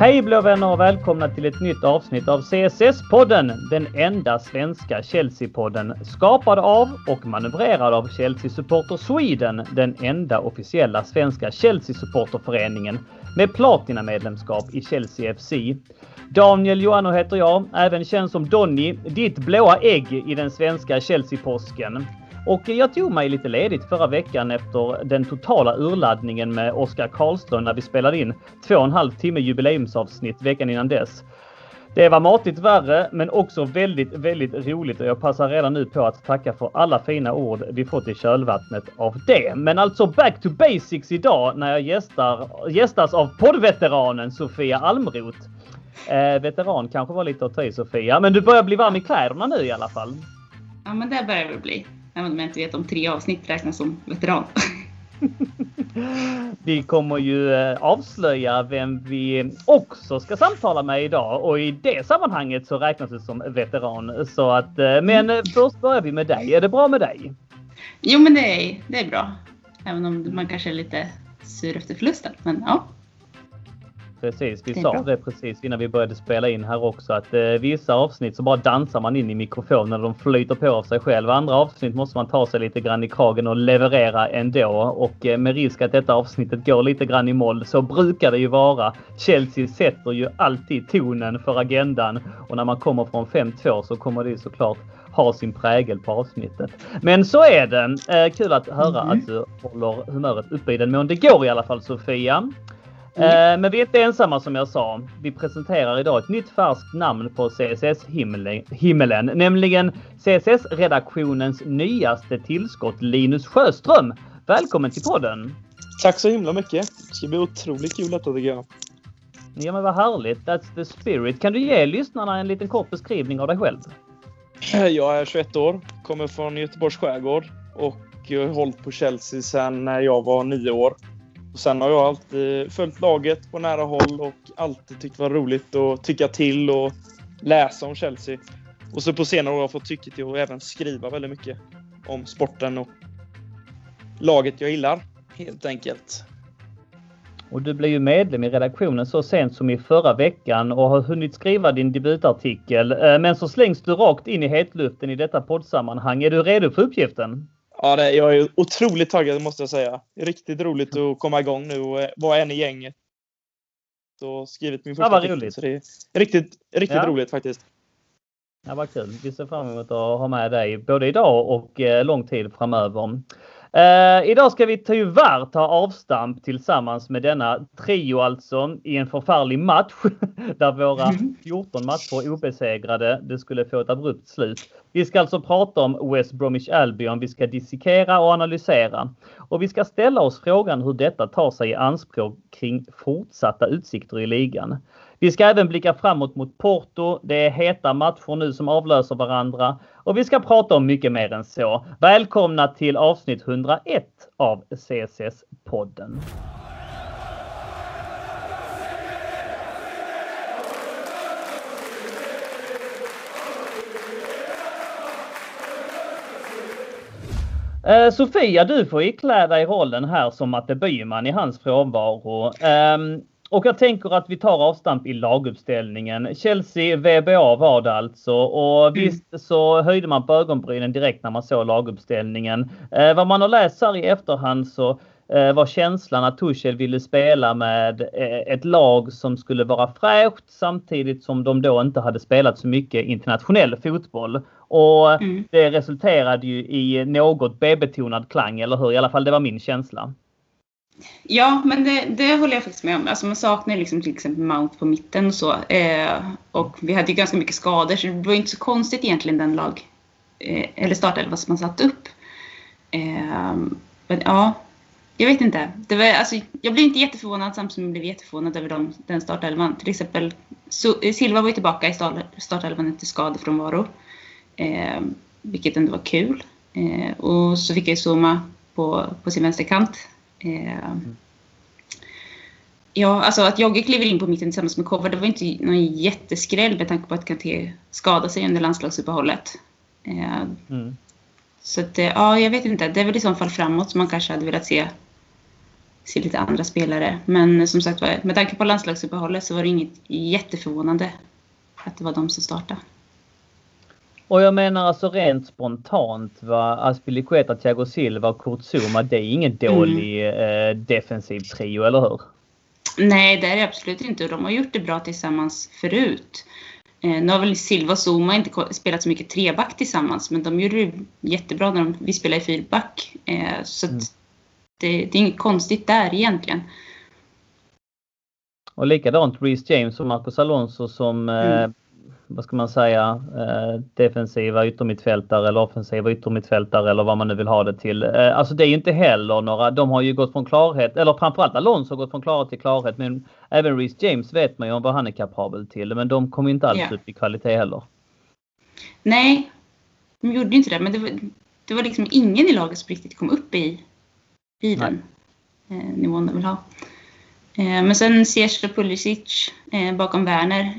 Hej blå vänner och välkomna till ett nytt avsnitt av CSS-podden, den enda svenska Chelsea-podden, skapad av och manövrerad av Chelsea Supporter Sweden, den enda officiella svenska Chelsea-supporterföreningen med platinamedlemskap i Chelsea FC. Daniel Joannou heter jag, även känd som Donny, ditt blåa ägg i den svenska Chelsea-påsken. Och jag tog mig lite ledigt förra veckan efter den totala urladdningen med Oskar Karlström när vi spelade in 2,5 timme jubileumsavsnitt veckan innan dess. Det var matigt värre men också väldigt, väldigt roligt, och jag passar redan nu på att tacka för alla fina ord vi fått i kölvattnet av det. Men alltså back to basics idag när jag gästas av poddveteranen Sofia Almroth. Veteran kanske var lite att ta i, Sofia, men du börjar bli varm i kläderna nu i alla fall. Ja, men det börjar väl bli. Även om jag inte vet om 3 avsnitt räknas som veteran. Vi kommer ju avslöja vem vi också ska samtala med idag. Och i det sammanhanget så räknas det som veteran. Så att, men först börjar vi med dig. Är det bra med dig? Jo, men det är bra. Även om man kanske är lite sur efter förlusten. Men ja. Precis, vi sa det precis innan vi började spela in här också, att vissa avsnitt så bara dansar man in i mikrofonen och de flyter på av sig själv. Andra avsnitt måste man ta sig lite grann i kragen och leverera ändå, och med risk att detta avsnittet går lite grann i moll så brukar det ju vara. Chelsea sätter ju alltid tonen för agendan, och när man kommer från 5-2 så kommer det ju såklart ha sin prägel på avsnittet. Men så är det. Kul att höra att du håller humöret uppe i den mån det går i alla fall, Sofia. Men vi är inte ensamma, som jag sa. Vi presenterar idag ett nytt färskt namn på CSS-himmelen, nämligen CSS-redaktionens nyaste tillskott, Linus Sjöström. Välkommen till podden! Tack så himla mycket. Det ska bli otroligt kul att det gör. Ja, men vad härligt. That's the spirit. Kan du ge lyssnarna en liten kort beskrivning av dig själv? Jag är 21 år, kommer från Göteborgs skärgård och har hållit på Chelsea sedan jag var 9 år. Och sen har jag alltid följt laget på nära håll och alltid tyckt det var roligt att tycka till och läsa om Chelsea. Och så på senare år har jag fått tycka till och även skriva väldigt mycket om sporten och laget jag gillar, helt enkelt. Och du blev ju medlem i redaktionen så sent som i förra veckan och har hunnit skriva din debutartikel. Men så slängs du rakt in i hetluften i detta poddsammanhang. Är du redo för uppgiften? Ja, jag är otroligt taggad, måste jag säga. Riktigt roligt att komma igång nu och vara en i gänget. Och skrivit min första roligt. Så det är riktigt roligt faktiskt. Ja, vad kul. Vi ser fram emot att ha med dig både idag och lång tid framöver. Idag ska vi tyvärr ta avstamp tillsammans med denna trio alltså i en förfärlig match där våra 14 matcher obesegrade, det skulle få ett abrupt slut. Vi ska alltså prata om West Bromwich Albion, vi ska dissekera och analysera, och vi ska ställa oss frågan hur detta tar sig i anspråk kring fortsatta utsikter i ligan. Vi ska även blicka framåt mot Porto. Det är heta matcher nu som avlöser varandra. Och vi ska prata om mycket mer än så. Välkomna till avsnitt 101 av CSS-podden. Sofia, du får ikläda i rollen här som Matte Byman i hans frånvaro. Och jag tänker att vi tar avstamp i laguppställningen. Chelsea VBA var det alltså. Och visst så höjde man på ögonbrynen direkt när man såg laguppställningen. Vad man har läst här i efterhand så var känslan att Tuchel ville spela med ett lag som skulle vara fräscht samtidigt som de då inte hade spelat så mycket internationell fotboll. Och det resulterade ju i något B-betonad klang, eller hur? I alla fall det var min känsla. Ja, men det håller jag faktiskt med om. Alltså man saknar liksom till exempel Mount på mitten och så. Och vi hade ju ganska mycket skador, så det var inte så konstigt egentligen den eller startelva som man satt upp. Men ja, jag vet inte. Det var, alltså, jag blev inte jätteförvånad samtidigt som jag blev jätteförvånad över den startelvan. Till exempel Silva var ju tillbaka i startelvan efter skadefrånvaro. Vilket ändå var kul. Och så fick jag Zuma på sin vänsterkant. Ja, alltså att Jogge kliver in på mitten tillsammans med Kovar, det var inte någon jätteskräll med tanke på att Kante skadade sig under landslagsuppehållet. Så att, ja, jag vet inte, det är väl i så fall framåt som man kanske hade velat se se lite andra spelare. Men som sagt, med tanke på landslagsuppehållet så var det inget jätteförvånande att det var de som startade. Och jag menar alltså rent spontant var Aspilicueta, Thiago Silva och Kurt Zuma, det är ingen dålig defensiv trio, eller hur? Nej, det är det absolut inte. Och de har gjort det bra tillsammans förut. Nu har väl Silva och Zuma inte spelat så mycket treback tillsammans, men de gjorde det jättebra när vi spelade i fyrback. Så att det är inget konstigt där egentligen. Och likadant Reece James och Marcos Alonso som... vad ska man säga, defensiva yttermittfältare eller offensiva yttermittfältare eller vad man nu vill ha det till. Alltså det är ju inte heller några, de har ju gått från klarhet, eller framförallt Alonso har gått från klarhet till klarhet, men även Reece James vet man ju om vad han är kapabel till, men de kommer inte alls upp i kvalitet heller. Nej, de gjorde inte det, men det var liksom ingen i laget som riktigt kom upp i den nivån de vill ha. Men sen Ziyech och Pulisic bakom Werner,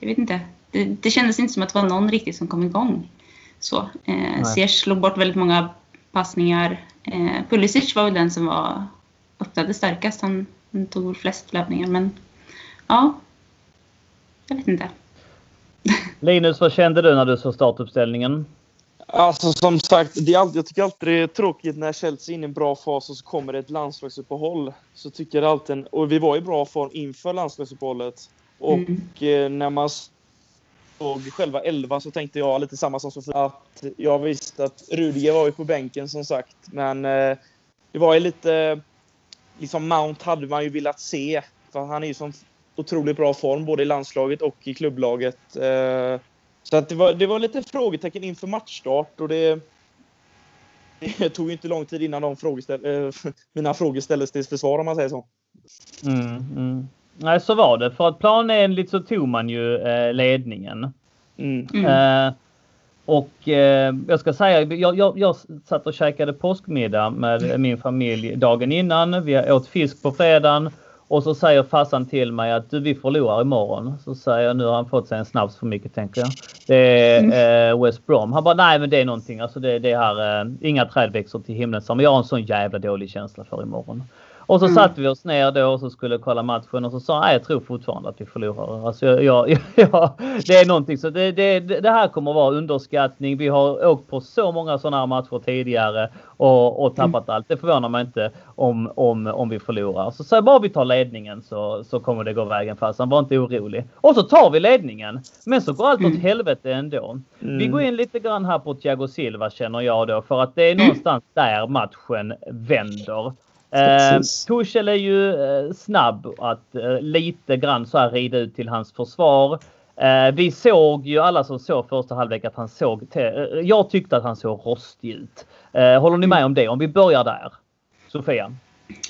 jag vet inte. Det kändes inte som att det var någon riktigt som kom igång. Så Ziyech slog bort väldigt många passningar. Pulisic var väl den som var öppnade starkast. Han tog flest löpningar, men ja, jag vet inte. Linus, vad kände du när du såg startuppställningen? Alltså som sagt, jag tycker alltid det är tråkigt när Chelsea är in i en bra fas och så kommer det ett landslagsuppehåll. Så tycker jag alltid, och vi var i bra form inför landslagsuppehållet. Och när man såg själva 11 så tänkte jag lite samma som så att jag visste att Rüdiger var ju på bänken som sagt. Men det var ju lite, liksom Mount hade man ju velat se. För han är ju som otroligt bra form både i landslaget och i klubblaget. Så att det var lite frågetecken inför matchstart. Och det tog ju inte lång tid innan mina frågor ställdes till försvar om man säger så. Nej, så var det. För att planenligt så tog man ju ledningen. Och jag ska säga, jag satt och käkade påskmiddag med min familj dagen innan. Vi åt fisk på fredagen. Och så säger farsan till mig att vi förlorar imorgon. Så säger jag, nu har han fått sig en snaps för mycket, tänker jag. Det är West Brom. Han bara, nej men det är någonting. Alltså det här, inga trädväxter till himlen. Men jag har en sån jävla dålig känsla för imorgon. Och så satt vi oss ner då och så skulle kolla matchen och så sa jag tror fortfarande att vi förlorar. Alltså det är någonting. Så det här kommer att vara underskattning. Vi har åkt på så många sådana här matcher tidigare och tappat allt. Det förvånar mig inte om vi förlorar. Så bara vi tar ledningen så kommer det gå vägen fast. Han var inte orolig. Och så tar vi ledningen. Men så går allt åt helvete ändå. Vi går in lite grann här på Thiago Silva känner jag då. För att det är någonstans där matchen vänder. Tuchel är ju snabb att lite grann så här rida ut till hans försvar. Vi såg ju alla som såg första halvlek att han såg jag tyckte att han såg rostig ut. Håller ni med om det? Om vi börjar där, Sofia.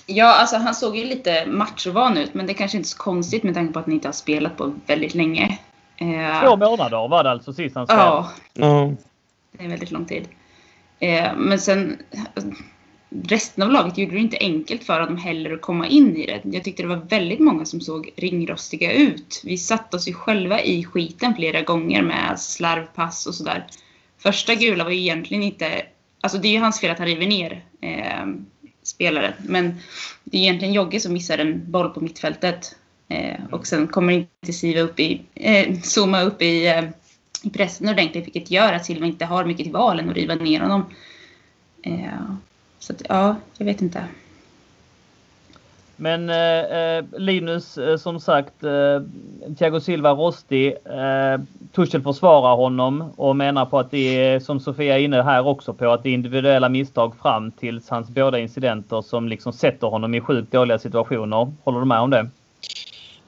Ja, alltså han såg ju lite matchovan ut, men det kanske inte är så konstigt med tanke på att han inte har spelat på väldigt länge. 2 månader var det alltså sist han spelade. Ja, det är väldigt lång tid. Men sen... resten av laget gjorde det inte enkelt för att de heller att komma in i det. Jag tyckte det var väldigt många som såg ringrostiga ut. Vi satt oss ju själva i skiten flera gånger med slarvpass och sådär. Första gula var ju egentligen inte... alltså det är ju hans fel att han river ner spelaren. Men det är egentligen Jogge som missar en boll på mittfältet. Och sen kommer inte Zuma upp i pressen ordentligt. Vilket gör att Silva inte har mycket i valen att riva ner honom. Så att, ja, jag vet inte. Men Linus, som sagt, Thiago Silva rostig. Tuchel försvarar honom och menar på att det är, som Sofia är inne här också på, att det är individuella misstag fram till hans båda incidenter som liksom sätter honom i sjukt dåliga situationer. Håller du med om det?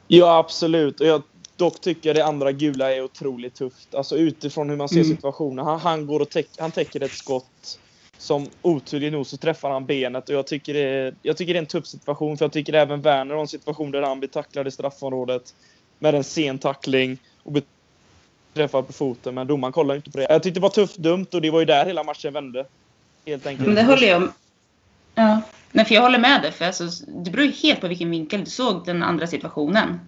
Ja, absolut. Och dock tycker jag det andra gula är otroligt tufft. Alltså utifrån hur man ser situationen. Han går och han täcker ett skott. Som oturligt nog så träffar han benet. Och jag tycker det är en tuff situation. För jag tycker även Werner har en situation där han blir tacklad i straffområdet. Med en sen tackling. Och blir träffad på foten. Men domaren kollar inte på det. Jag tyckte det var tufft dumt. Och det var ju där hela matchen vände. Helt enkelt. Men det håller jag om. Ja. Nej, för jag håller med dig. För alltså, det beror ju helt på vilken vinkel du såg den andra situationen.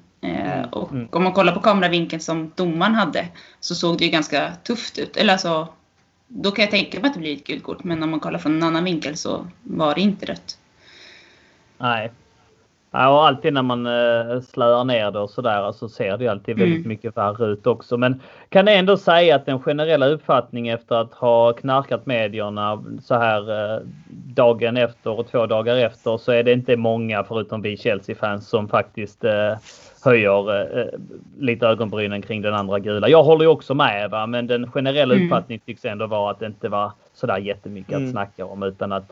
Och om man kollar på kameravinkeln som domaren hade. Så såg det ju ganska tufft ut. Eller alltså... då kan jag tänka mig att det blir ett gult kort. Men om man kollar från en annan vinkel så var det inte rött. Nej. Ja, och alltid när man slår ner det och sådär, så alltså ser det alltid väldigt mycket värre ut också. Men kan det ändå säga att den generella uppfattningen efter att ha knarkat medierna så här dagen efter och två dagar efter, så är det inte många förutom vi Chelsea-fans som faktiskt höjer lite ögonbrynen kring den andra gula. Jag håller ju också med, va? Men den generella uppfattningen tycks ändå vara att det inte var sådär jättemycket att snacka om, utan att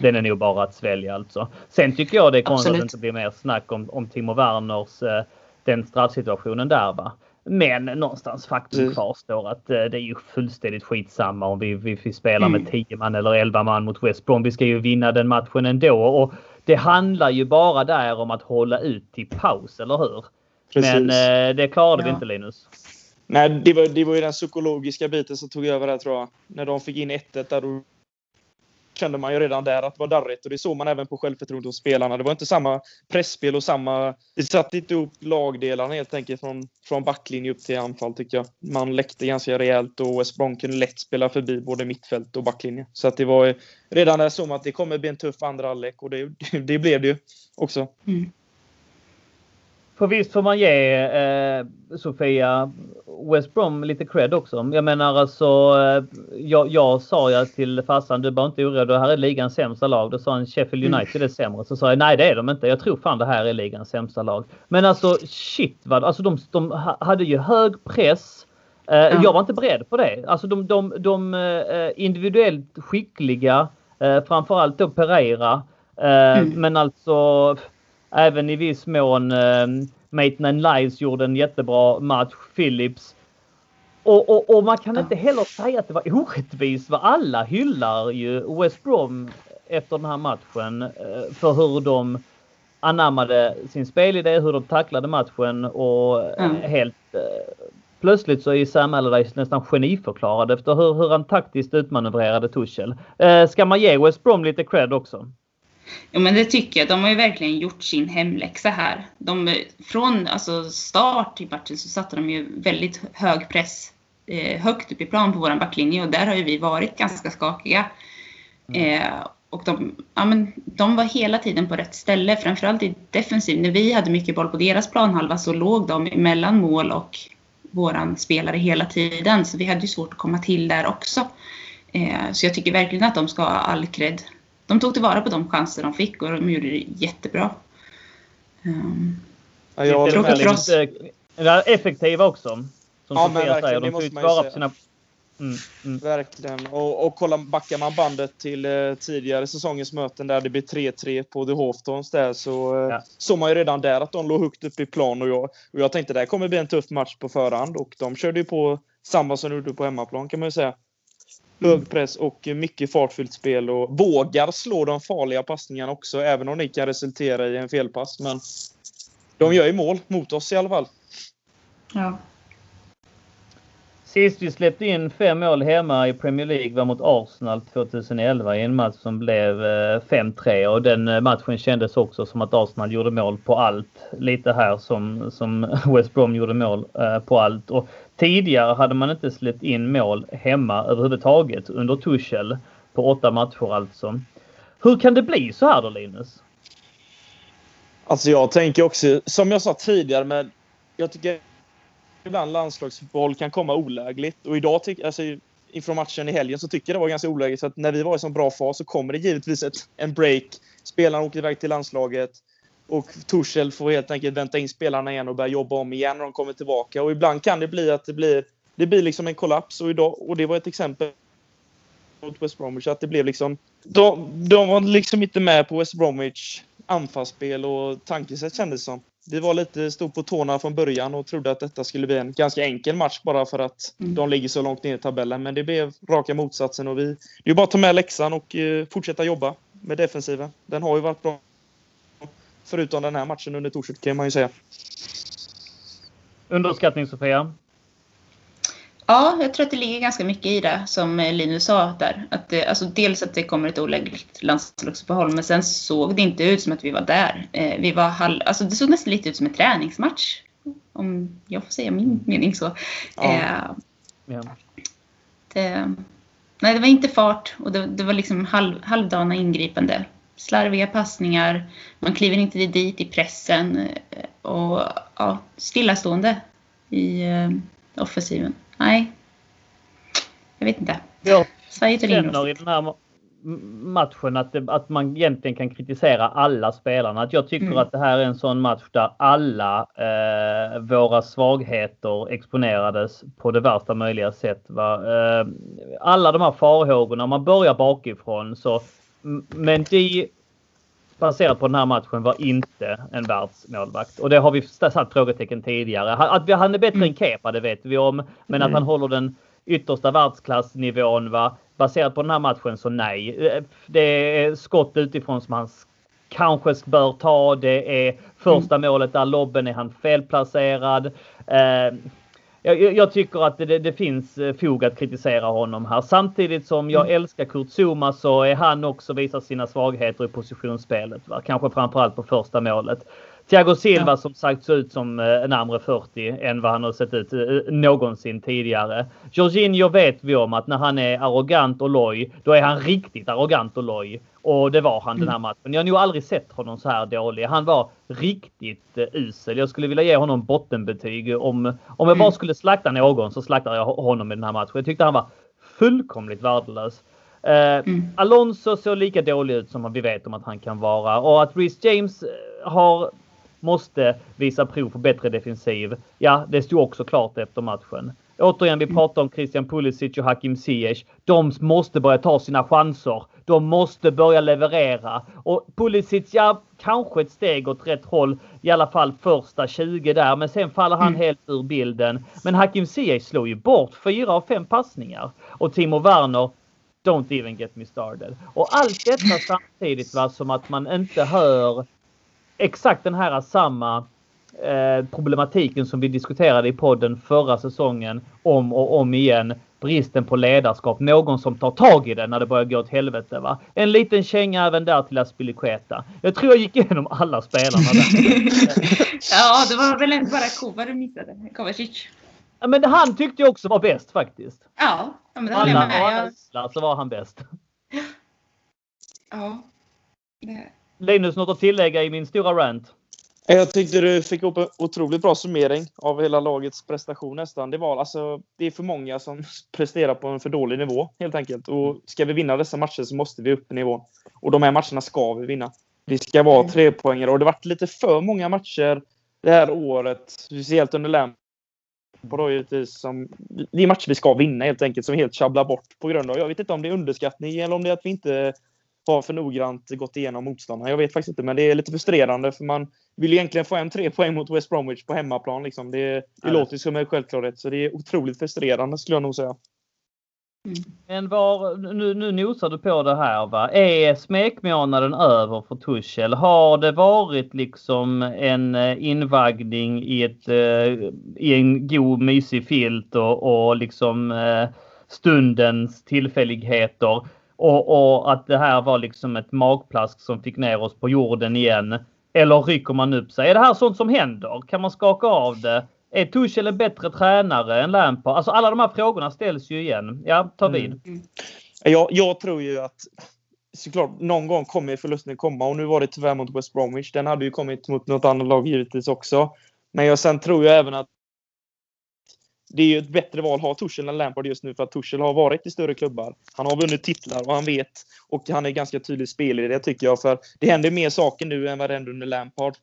den är nog bara att svälja alltså. Sen tycker jag det är konstigt att det inte blir mer snack om Timo Werners den straffsituationen där, va. Men någonstans faktum kvarstår att det är ju fullständigt skitsamma om vi spelar med 10 man eller 11 man mot West Brom. Vi ska ju vinna den matchen ändå, och det handlar ju bara där om att hålla ut till paus, eller hur? Precis. Men det klarade vi inte, Linus. Nej, det var ju den psykologiska biten som tog över där, tror jag. När de fick in 1-1 där, då kände man ju redan där att det var darrigt. Och det såg man även på självförtroende hos spelarna. Det var inte samma pressspel och samma... Det satt inte upp lagdelarna helt enkelt från backlinje upp till anfall, tycker jag. Man läckte ganska rejält och West Brom kunde lätt spela förbi både mittfält och backlinje. Så att det var redan där som att det kommer bli en tuff andra halvlek, och det blev det ju också. Mm. För visst får man ge Sofia West Brom lite cred också. Jag menar alltså, jag sa ju till farsan, du bara inte orolig, det här är ligans sämsta lag. Då sa han, Sheffield United är sämre. Så sa jag, nej det är de inte. Jag tror fan det här är ligans sämsta lag. Men alltså shit vad, alltså de hade ju hög press. Jag var inte beredd på det. Alltså de individuellt skickliga, framförallt då Pereira. Men alltså... Även i viss mån Maitland Niles gjorde en jättebra match, Phillips. Och man kan inte heller säga att det var orättvist. Vad alla hyllar ju West Brom efter den här matchen för hur de anammade sin spelidé, hur de tacklade matchen, och helt plötsligt så är Sam Allardyce nästan geniförklarad efter hur han taktiskt utmanövrerade Tuchel. Ska man ge West Brom lite cred också? Ja, men det tycker jag. De har ju verkligen gjort sin hemläxa här. Från start till matchen så satte de ju väldigt hög press högt upp i plan på våran backlinje, och där har ju vi varit ganska skakiga. Och de var hela tiden på rätt ställe, framförallt i defensiv. När vi hade mycket boll på deras planhalva så låg de mellan mål och våran spelare hela tiden, så vi hade ju svårt att komma till där också. Så jag tycker verkligen att de ska ha all cred. De tog tillvara på de chanser de fick och de gjorde det jättebra. Jag tror att de är effektiva också. Som verkligen. De måste man ju säga. Verkligen. Och backar man bandet till tidigare säsongens möten där det blev 3-3 på The Hawthorns där, så såg man ju redan där att de låg högt upp i plan, och jag tänkte det kommer bli en tuff match på förhand, och de körde ju på samma som de gjorde på hemmaplan, kan man ju säga. Högpress och mycket fartfyllt spel, och vågar slå de farliga passningarna också, även om det kan resultera i en felpass. Men de gör ju mål mot oss i alla fall. Ja. Sist vi släppte in 5 mål hemma i Premier League var mot Arsenal 2011 i en match som blev 5-3, och den matchen kändes också som att Arsenal gjorde mål på allt. Lite här som West Brom gjorde mål på allt, och tidigare hade man inte släppt in mål hemma överhuvudtaget under Tuchel på 8 matcher alltså. Hur kan det bli så här då, Linus? Alltså jag tänker också, som jag sa tidigare, men jag tycker ibland landslagsboll kan komma olägligt, och idag inför matchen i helgen så tycker jag det var ganska olägligt, så att när vi var i sån bra fas så kommer det givetvis en break, spelarna åker iväg till landslaget och Tuchel får helt enkelt vänta in spelarna igen och börja jobba om igen när de kommer tillbaka, och ibland kan det bli att det blir liksom en kollaps, och det var ett exempel mot West Bromwich, att det blev liksom de var liksom inte med på West Bromwich anfallsspel och tankesätt, kändes som. Vi var lite stod på tårna från början och trodde att detta skulle bli en ganska enkel match bara för att de ligger så långt ner i tabellen. Men det blev raka motsatsen, och det är bara att ta med läxan och fortsätta jobba med defensiven. Den har ju varit bra förutom den här matchen under Tuchel, kan man ju säga. Underskattning, Sofia? Ja, jag tror att det ligger ganska mycket i det som Linus sa där. Att dels att det kommer ett olägligt landslagsuppehåll, men sen såg det inte ut som att vi var där. Det såg nästan lite ut som en träningsmatch, om jag får säga min mening så. Ja. Det var inte fart, och det var liksom halvdana ingripande slarviga passningar. Man kliver inte dit i pressen och ja, stillastående i offensiven. Nej, jag vet inte. Ja, Sverige känner i den här matchen att man egentligen kan kritisera alla spelarna. Att jag tycker att det här är en sån match där alla våra svagheter exponerades på det värsta möjliga sätt. Alla de här farhågorna, om man börjar bakifrån så... Men det baserat på den här matchen var inte en världsmålvakt. Och det har vi satt frågetecken tidigare. Att han är bättre än Kepa, det vet vi om. Men att han håller den yttersta världsklassnivån, va? Baserat på den här matchen så nej. Det är skott utifrån som han kanske bör ta. Det är första målet där lobben är han felplacerad. Jag tycker att det finns fog att kritisera honom här. Samtidigt som jag älskar Kurt Zuma så är han också visar sina svagheter i positionsspelet. Va? Kanske framförallt på första målet. Thiago Silva som sagt ser ut som närmare 40 än vad han har sett ut någonsin tidigare. Jorginho vet vi om att när han är arrogant och loj, då är han riktigt arrogant och loj. Och det var han den här matchen. Jag har nog aldrig sett honom så här dålig. Han var riktigt usel. Jag skulle vilja ge honom bottenbetyg. Om jag bara skulle slakta någon så slaktade jag honom i den här matchen. Jag tyckte han var fullkomligt värdelös. Alonso ser lika dålig ut som vi vet om att han kan vara. Och att Reece James måste visa prov på bättre defensiv. Ja, det stod också klart efter matchen. Återigen, vi pratar om Christian Pulisic och Hakim Ziyech. De måste börja ta sina chanser. De måste börja leverera. Och Pulisic, ja, kanske ett steg åt rätt håll. I alla fall första 20 där. Men sen faller han helt ur bilden. Men Hakim Ziyech slår ju bort 4 av 5 passningar. Och Timo Werner, don't even get me started. Och allt detta samtidigt var som att man inte hör exakt den här samma problematiken som vi diskuterade i podden förra säsongen om och om igen. Bristen på ledarskap. Någon som tar tag i det när det börjar gå åt helvete, va? En liten känga även där till Aspilicueta. Jag tror jag gick igenom alla spelarna där. Ja, det var väl inte bara Kova du missade. Kovacic. Ja, men han tyckte jag också var bäst faktiskt. Ja, men det håller jag med. Alla så var han bäst. Ja. Linus, något att tillägga i min stora rant? Jag tyckte du fick upp en otroligt bra summering av hela lagets prestation nästan. Det är för många som presterar på en för dålig nivå helt enkelt. Och ska vi vinna dessa matcher så måste vi upp i nivån. Och de här matcherna ska vi vinna. Det ska vara 3 poäng. Och det har varit lite för många matcher det här året. Speciellt under Lampard. Det är matcher vi ska vinna helt enkelt som helt sjabblar bort på grund av. Jag vet inte om det är underskattning eller om det är att vi inte... har för noggrant gått igenom motståndarna. Jag vet faktiskt inte, men det är lite frustrerande för man vill egentligen få en 3 poäng mot West Bromwich på hemmaplan. Liksom. Det låter som en självklarhet, så det är otroligt frustrerande skulle jag nog säga. Men nu nosar du på det här, va? Är smekmånaden över för Tuchel? Har det varit liksom en invagning i en god mysig filt och liksom stundens tillfälligheter? Och att det här var liksom ett magplask som fick ner oss på jorden igen. Eller rycker man upp sig? Är det här sånt som händer? Kan man skaka av det? Är Tuchel en bättre tränare än Lampard? Alltså alla de här frågorna ställs ju igen. Ja, ta vid. Jag tror ju att såklart någon gång kommer förlusten komma. Och nu var det tyvärr mot West Bromwich. Den hade ju kommit mot något annat lag givetvis också. Men sen tror jag även att det är ju ett bättre val att ha Tuchel än Lampard just nu, för att Tuchel har varit i större klubbar. Han har vunnit titlar och han vet. Och han är ganska tydlig spelare, tycker jag. För det händer mer saker nu än vad det hände under Lampard.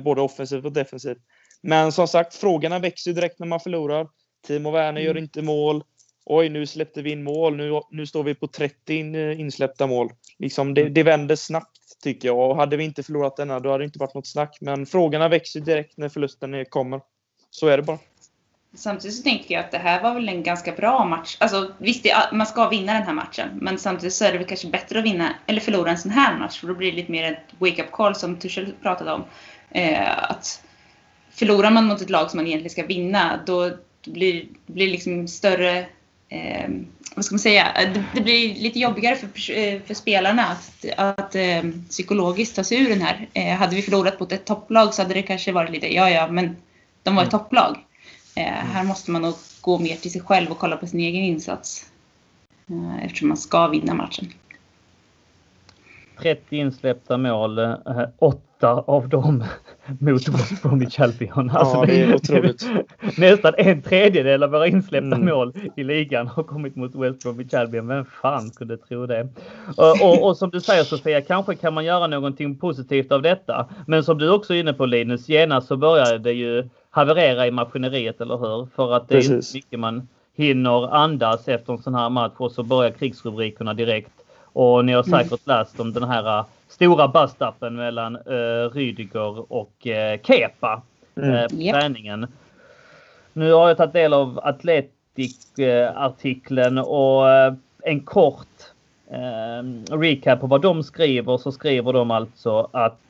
Både offensivt och defensivt. Men som sagt, frågorna växer ju direkt när man förlorar. Timo Werner gör inte mål. Oj, nu släppte vi in mål. Nu står vi på 30 insläppta mål. Liksom det vänder snabbt, tycker jag. Och hade vi inte förlorat denna, då hade det inte varit något snack. Men frågorna växer direkt när förlusten kommer. Så är det bara. Samtidigt så tänker jag att det här var väl en ganska bra match. Alltså visst, man ska vinna den här matchen. Men samtidigt så är det väl kanske bättre att vinna eller förlora en sån här match. För då blir det lite mer ett wake-up call som Tuchel pratade om. Att förlorar man mot ett lag som man egentligen ska vinna, då blir liksom större... vad ska man säga? Det blir lite jobbigare för spelarna att psykologiskt ta sig ur den här. Hade vi förlorat mot ett topplag så hade det kanske varit lite... Ja, men de var ett topplag. Här måste man nog gå mer till sig själv och kolla på sin egen insats, eftersom man ska vinna matchen. 30 insläppta mål, 8 av dem mot West Bromwich Albion. Alltså, ja, det är otroligt. Nästan en tredjedel av våra insläppta mål i ligan har kommit mot West Bromwich Albion. Vem fan kunde tro det? Och som du säger, Sofia, kanske kan man göra någonting positivt av detta. Men som du också är inne på, Linus, genast så börjar det ju haverera i maskineriet, eller hur? För att det är inte mycket man hinner andas efter en sån här match, och så börjar krigsrubrikerna direkt. Och ni har säkert läst om den här stora bastappen mellan Rüdiger och Kepa träningen. Nu har jag tagit del av Athletic-artikeln och en kort recap på vad de skriver. Så skriver de alltså att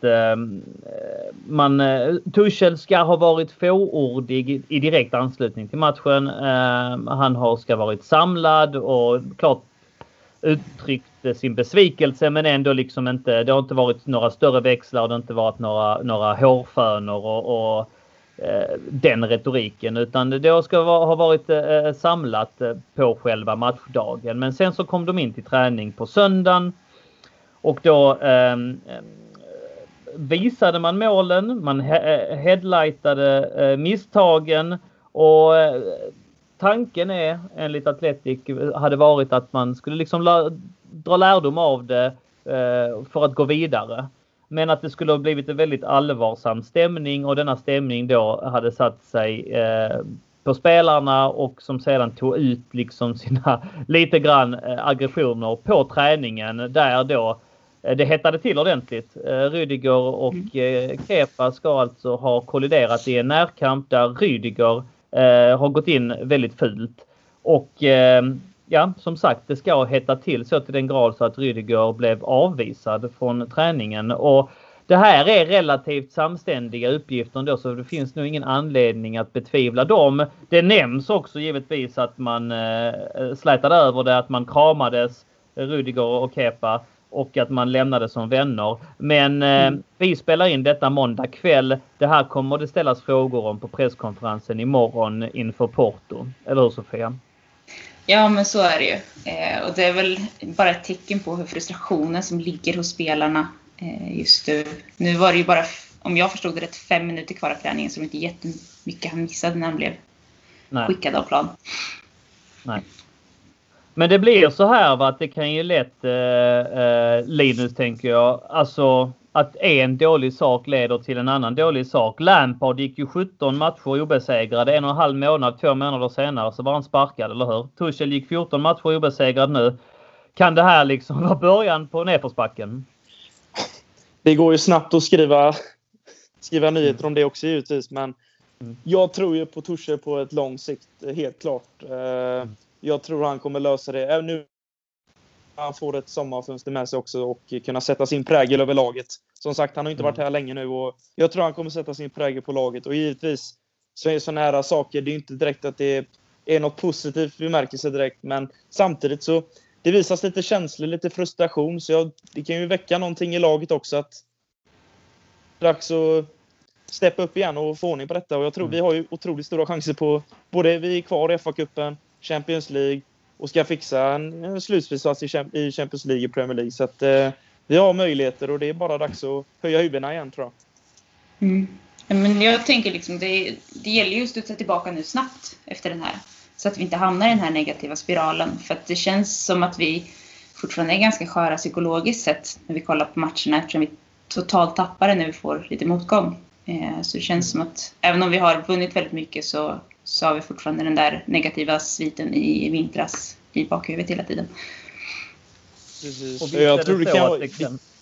Tuchel ska ha varit fåordig i direkt anslutning till matchen. Han ska ha varit samlad och klart uttryckte sin besvikelse, men ändå liksom inte, det har inte varit några större växlar, det har inte varit några hårfönor och den retoriken, utan det ska ha varit samlat på själva matchdagen. Men sen så kom de in till träning på söndagen och då visade man målen, man headlightade misstagen, och tanken är, enligt Athletic, hade varit att man skulle liksom dra lärdom av det för att gå vidare. Men att det skulle ha blivit en väldigt allvarsam stämning, och denna stämning då hade satt sig på spelarna, och som sedan tog ut liksom sina lite grann aggressioner på träningen, där då det hettade till ordentligt. Rüdiger och Kepa ska alltså ha kolliderat i en närkamp där Rüdiger har gått in väldigt fult. Och som sagt, det ska hetta till så till den grad så att Rüdiger blev avvisad från träningen. Och det här är relativt samständiga uppgifter ändå, så det finns nog ingen anledning att betvivla dem. Det nämns också givetvis att man slätade över det, att man kramades, Rüdiger och Kepa, och att man lämnade som vänner. Men vi spelar in detta måndag kväll. Det här kommer det ställas frågor om på presskonferensen imorgon inför Porto. Eller hur, Sofia? Ja, men så är det ju. Och det är väl bara ett tecken på hur frustrationen som ligger hos spelarna just nu. Nu var det ju bara, om jag förstod det rätt, 5 minuter kvar av träningen, som inte jättemycket han missade när han blev skickad av plan. Nej. Men det blir så här, va, att det kan ju lätt, Linus, tänker jag, alltså att en dålig sak leder till en annan dålig sak. Lampard gick ju 17 matcher obesegrade, 1,5 månad, 2 månader senare så var han sparkad, eller hur? Tuchel gick 14 matcher obesegrad nu. Kan det här liksom vara början på nedförsbacken? Det går ju snabbt att skriva nyheter om det också, givetvis, men jag tror ju på Tuchel på ett lång sikt, helt klart. Jag tror han kommer lösa det. Även nu han får ett sommarfönster med sig också och kunna sätta sin prägel över laget. Som sagt, han har inte varit här länge nu, och jag tror han kommer sätta sin prägel på laget. Och givetvis så är sådana här saker, det är inte direkt att det är något positivt vi märker sig direkt. Men samtidigt så det visas lite känslor, lite frustration. Så det kan ju väcka någonting i laget också, att strax så steppa upp igen och få ordning på detta. Och jag tror vi har ju otroligt stora chanser på både vi är kvar i FA-cupen, Champions League, och ska fixa en slutspelsplats i Champions League och Premier League. Så att vi har möjligheter, och det är bara dags att höja huvudena igen, tror jag. Men jag tänker liksom, det gäller ju att studsa tillbaka nu snabbt efter den här, så att vi inte hamnar i den här negativa spiralen. För att det känns som att vi fortfarande är ganska sköra psykologiskt sett när vi kollar på matcherna, eftersom vi totalt tappar det när vi får lite motgång. Så det känns som att även om vi har vunnit väldigt mycket, så har vi fortfarande den där negativa sviten i vintras i bakhuvudet hela tiden. Precis. Och jag tror det kan vara...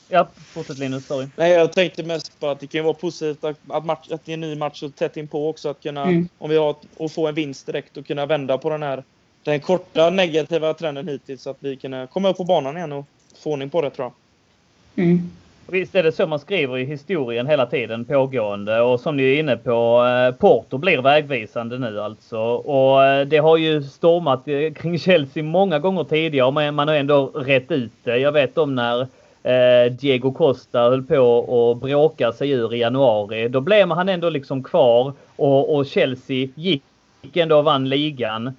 Ja, fortsätt Linus, sorry. Nej, jag tänkte mest på att det kan vara positivt att det är en ny match och tätt in på också, att kunna, om vi har att få en vinst direkt och kunna vända på den korta negativa trenden hittills, så att vi kan komma upp på banan igen och få ordning på det, tror jag. Visst är det så man skriver i historien hela tiden pågående, och som ni är inne på, Porto blir vägvisande nu alltså, och det har ju stormat kring Chelsea många gånger tidigare, men man har ändå rätt ut det. Jag vet om när Diego Costa höll på och bråkade sig ur i januari, då blev han ändå liksom kvar, och Chelsea gick ändå och vann ligan.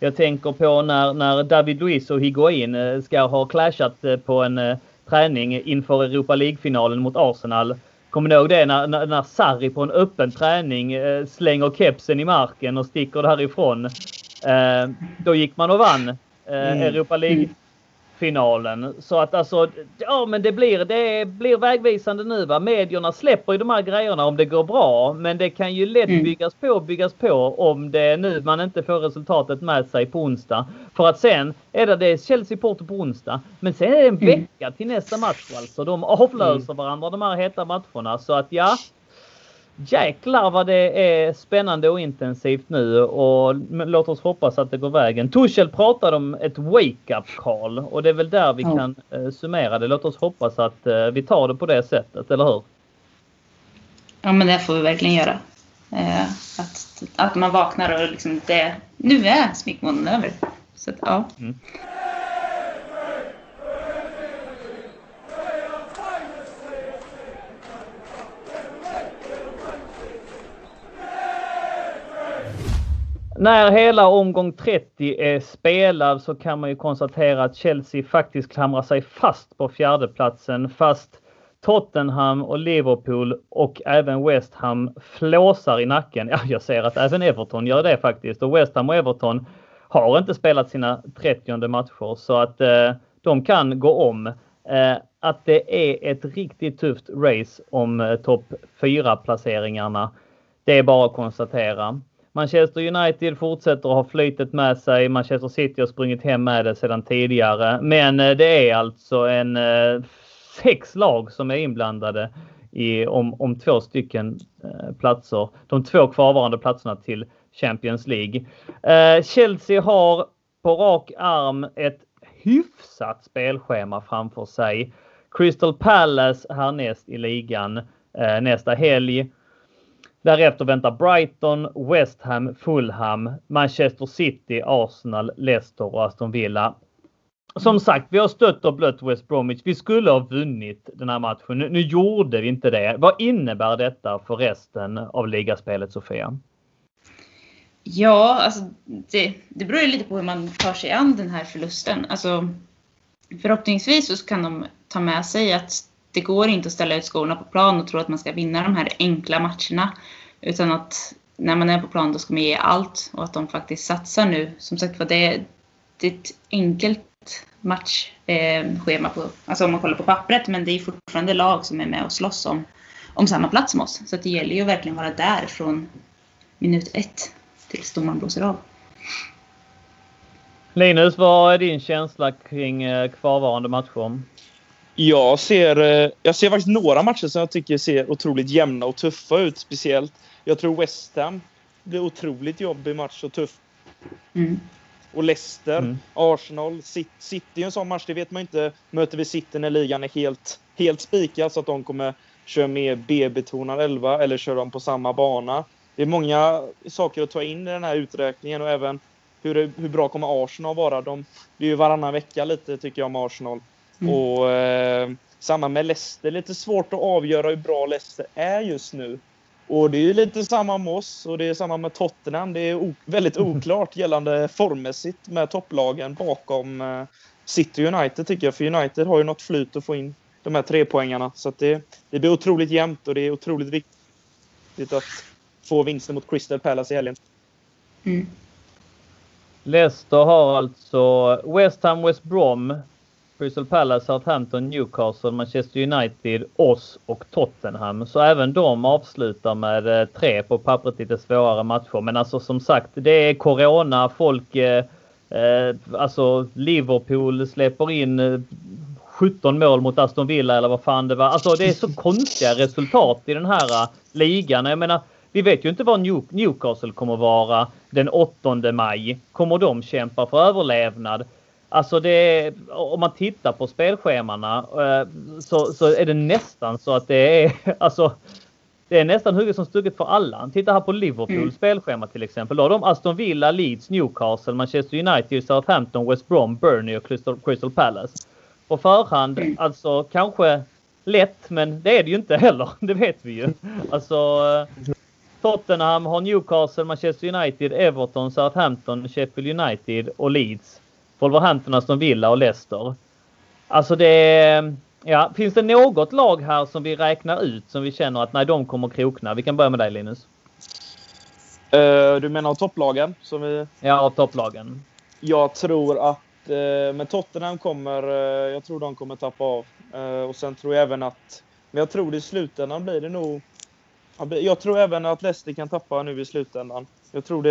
Jag tänker på när David Luiz och Higuaín ska ha clashat på en träning inför Europa League-finalen mot Arsenal. Kommer ni ihåg det när Sarri på en öppen träning slänger kepsen i marken och sticker därifrån? Då gick man och vann Europa League-finalen. Så att alltså, ja men det blir vägvisande nu va. Medierna släpper ju de här grejerna om det går bra. Men det kan ju lätt byggas på om det nu man inte får resultatet med sig på onsdag. För att sen är det Chelsea Porto på onsdag. Men sen är det en vecka till nästa match alltså. De avlöser varandra de här heta matcherna. Så att ja... Jäklar vad det är spännande och intensivt nu och låt oss hoppas att det går vägen. Tuchel pratade om ett wake-up call och det är väl där vi kan summera det. Låt oss hoppas att vi tar det på det sättet, eller hur? Ja men det får vi verkligen göra. Att man vaknar och liksom det, nu är smickmånen över. Så att, ja. Mm. När hela omgång 30 är spelad så kan man ju konstatera att Chelsea faktiskt klamrar sig fast på fjärdeplatsen. Fast Tottenham och Liverpool och även West Ham flåsar i nacken. Ja, jag ser att även Everton gör det faktiskt. Och West Ham och Everton har inte spelat sina 30:e matcher så att de kan gå om. Att det är ett riktigt tufft race om topp 4-placeringarna. Det är bara att konstatera. Manchester United fortsätter att ha flytet med sig. Manchester City har sprungit hem med det sedan tidigare. Men det är alltså 6 lag som är inblandade om 2 stycken platser. De 2 kvarvarande platserna till Champions League. Chelsea har på rak arm ett hyfsat spelschema framför sig. Crystal Palace härnäst i ligan nästa helg. Därefter väntar Brighton, West Ham, Fulham, Manchester City, Arsenal, Leicester och Aston Villa. Som sagt, vi har stött och blött West Bromwich. Vi skulle ha vunnit den här matchen. Nu gjorde vi inte det. Vad innebär detta för resten av ligaspelet, Sofia? Ja, alltså det beror ju lite på hur man tar sig an den här förlusten. Alltså, förhoppningsvis så kan de ta med sig att det går inte att ställa ut skorna på plan och tro att man ska vinna de här enkla matcherna. Utan att när man är på plan då ska man ge allt. Och att de faktiskt satsar nu. Som sagt, det är ett enkelt matchschema. Alltså om man kollar på pappret. Men det är fortfarande lag som är med och slåss om samma plats som oss. Så att det gäller ju verkligen vara där från minut 1 tills domaren blåser av. Linus, vad är din känsla kring kvarvarande matcher? Jag ser faktiskt några matcher som jag tycker ser otroligt jämna och tuffa ut speciellt. Jag tror West Ham blir otroligt jobbig match och tuff. Mm. Och Leicester, Arsenal, City är en sån match, det vet man inte. Möter vi City när ligan är helt spikad så att de kommer köra med B-betonad 11 eller köra dem på samma bana. Det är många saker att ta in i den här uträkningen och även hur bra kommer Arsenal vara. Det är ju varannan vecka lite tycker jag om Arsenal. Mm. Och samma med Leicester. Lite svårt att avgöra hur bra Leicester är just nu. Och det är ju lite samma med oss. Och det är samma med Tottenham. Det är väldigt oklart gällande formmässigt med topplagen bakom City United tycker jag. För United har ju något flyt att få in de här 3 poängarna. Så att det blir otroligt jämnt. Och det är otroligt viktigt att få vinsten mot Crystal Palace i helgen. Mm. Leicester har alltså West Ham, West Brom, Crystal Palace, Southampton, Newcastle, Manchester United, oss och Tottenham. Så även de avslutar med 3 på pappret lite svårare matcher. Men alltså som sagt, det är corona. Folk, alltså Liverpool släpper in 17 mål mot Aston Villa eller vad fan det var. Alltså det är så konstiga resultat i den här ligan. Jag menar, vi vet ju inte vad Newcastle kommer vara den 8 maj. Kommer de kämpa för överlevnad? Alltså det, om man tittar på spelschemana så är det nästan så att det är nästan hugget som stucket för alla. Titta här på Liverpool spelschema till exempel. Då har de Aston Villa, Leeds, Newcastle, Manchester United, Southampton, West Brom, Burnley och Crystal Palace. På förhand alltså kanske lätt, men det är det ju inte heller. Det vet vi ju. Alltså Tottenham har Newcastle, Manchester United, Everton, Southampton, Sheffield United och Leeds. Wolverhampton, Aston Villa och Leicester. Alltså det är, Ja, finns det något lag här som vi räknar ut som vi känner att nej, de kommer krokna? Vi kan börja med dig, Linus. Du menar topplagen? Som vi... Ja, topplagen. Jag tror att med Tottenham kommer, jag tror de kommer tappa av. Och sen tror jag även att, men jag tror det i slutändan blir det nog, jag tror även att Leicester kan tappa nu i slutändan. Jag tror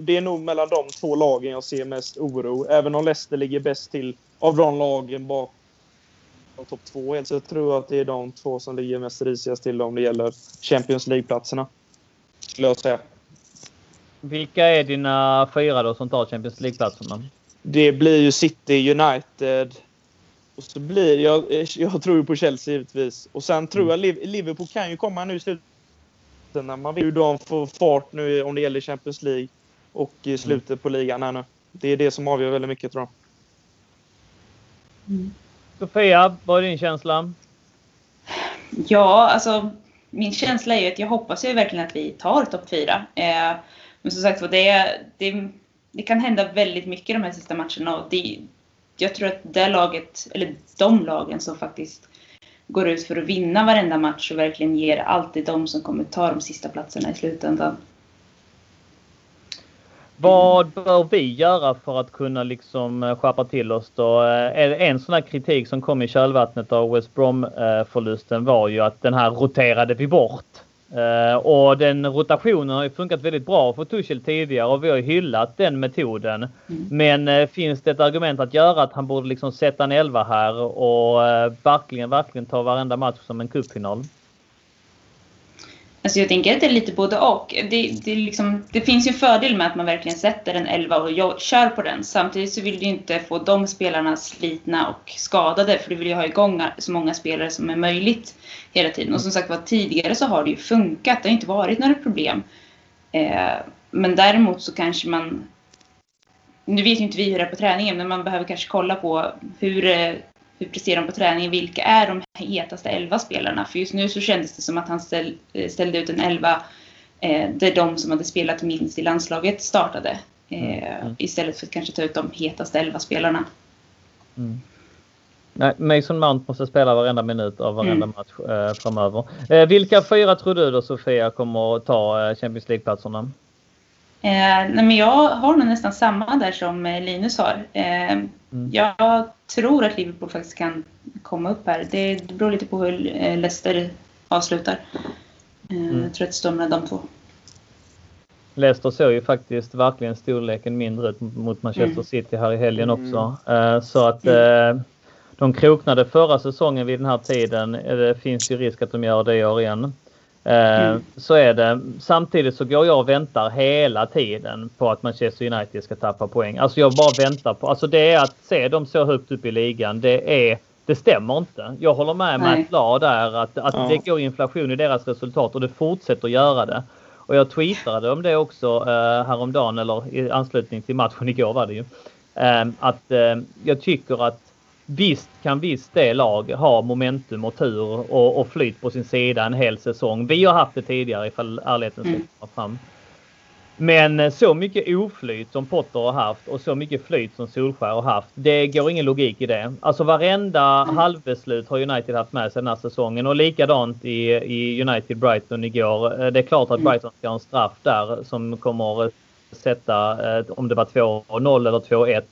det är nog mellan de två lagen jag ser mest oro. Även om Leicester ligger bäst till av de lagen bak topp 2, så jag tror att det är de två som ligger mest risigast till om det gäller Champions League-platserna, skulle jag säga. Vilka är dina fyra då som tar Champions League-platserna? Det blir ju City, United, och så blir jag tror ju på Chelsea givetvis. Och sen tror jag Liverpool kan ju komma nu i slutet. När man vill hur de får fart nu om det gäller Champions League och i slutet på ligan här nu. Det är det som avgör väldigt mycket, tror jag. Mm. Sofia, vad är din känsla? Ja, alltså min känsla är ju att jag hoppas ju verkligen att vi tar topp 4. Men som sagt, det kan hända väldigt mycket de här sista matcherna. Och jag tror att det laget, eller de lagen som faktiskt går ut för att vinna varenda match och verkligen ger alltid de som kommer ta de sista platserna i slutändan. Vad bör vi göra för att kunna liksom skärpa till oss då? En sån här kritik som kom i kölvattnet av West Brom-förlusten var ju att den här roterade vi bort. Och den rotationen har ju funkat väldigt bra för Tuchel tidigare och vi har ju hyllat den metoden. Men finns det ett argument att göra att han borde liksom sätta en 11 här och verkligen ta varenda match som en cupfinal? Alltså jag tänker att det är lite både och. Det finns ju en fördel med att man verkligen sätter en 11 och kör på den. Samtidigt så vill du inte få de spelarna slitna och skadade. För du vill ju ha igång så många spelare som är möjligt hela tiden. Och som sagt var, tidigare så har det ju funkat. Det har inte varit några problem. Men däremot så kanske man... Nu vet ju inte vi hur det är på träningen. Men man behöver kanske kolla på hur presterar de på träningen? Vilka är de hetaste 11 spelarna? För just nu så kändes det som att han ställde ut en 11 där de som hade spelat minst i landslaget startade. Istället för att kanske ta ut de hetaste 11 spelarna. Mm. Nej, Mason Mount måste spela varenda minut av varenda match framöver. Vilka 4 tror du då, Sofia, kommer att ta Champions League-platserna? Nej, men jag har nog nästan samma där som Linus har. Jag tror att Liverpool faktiskt kan komma upp här. Det beror lite på hur Leicester avslutar. Jag tror att det står med de två. Leicester såg ju faktiskt verkligen storleken mindre mot Manchester City här i helgen också. Så att de kroknade förra säsongen vid den här tiden. Det finns ju risk att de gör det i år igen. Så är det. Samtidigt så går jag och väntar hela tiden på att Manchester United ska tappa poäng. Alltså jag bara väntar på, alltså det är att se dem så högt upp i ligan, det stämmer inte. Jag håller med Matt Lahr där att det går inflation i deras resultat och det fortsätter att göra det. Och jag tweetade om det också häromdagen, eller i anslutning till matchen igår var det ju. Jag tycker att visst det lag ha momentum och tur och flyt på sin sida en hel säsong. Vi har haft det tidigare ifall ärligheten ska komma fram. Men så mycket oflyt som Potter har haft och så mycket flyt som Solskär har haft, det går ingen logik i det. Alltså varenda halvbeslut har United haft med sig den här säsongen och likadant i United-Brighton igår. Det är klart att Brighton ska ha en straff där som kommer sätta, om det var 2-0 eller 2-1.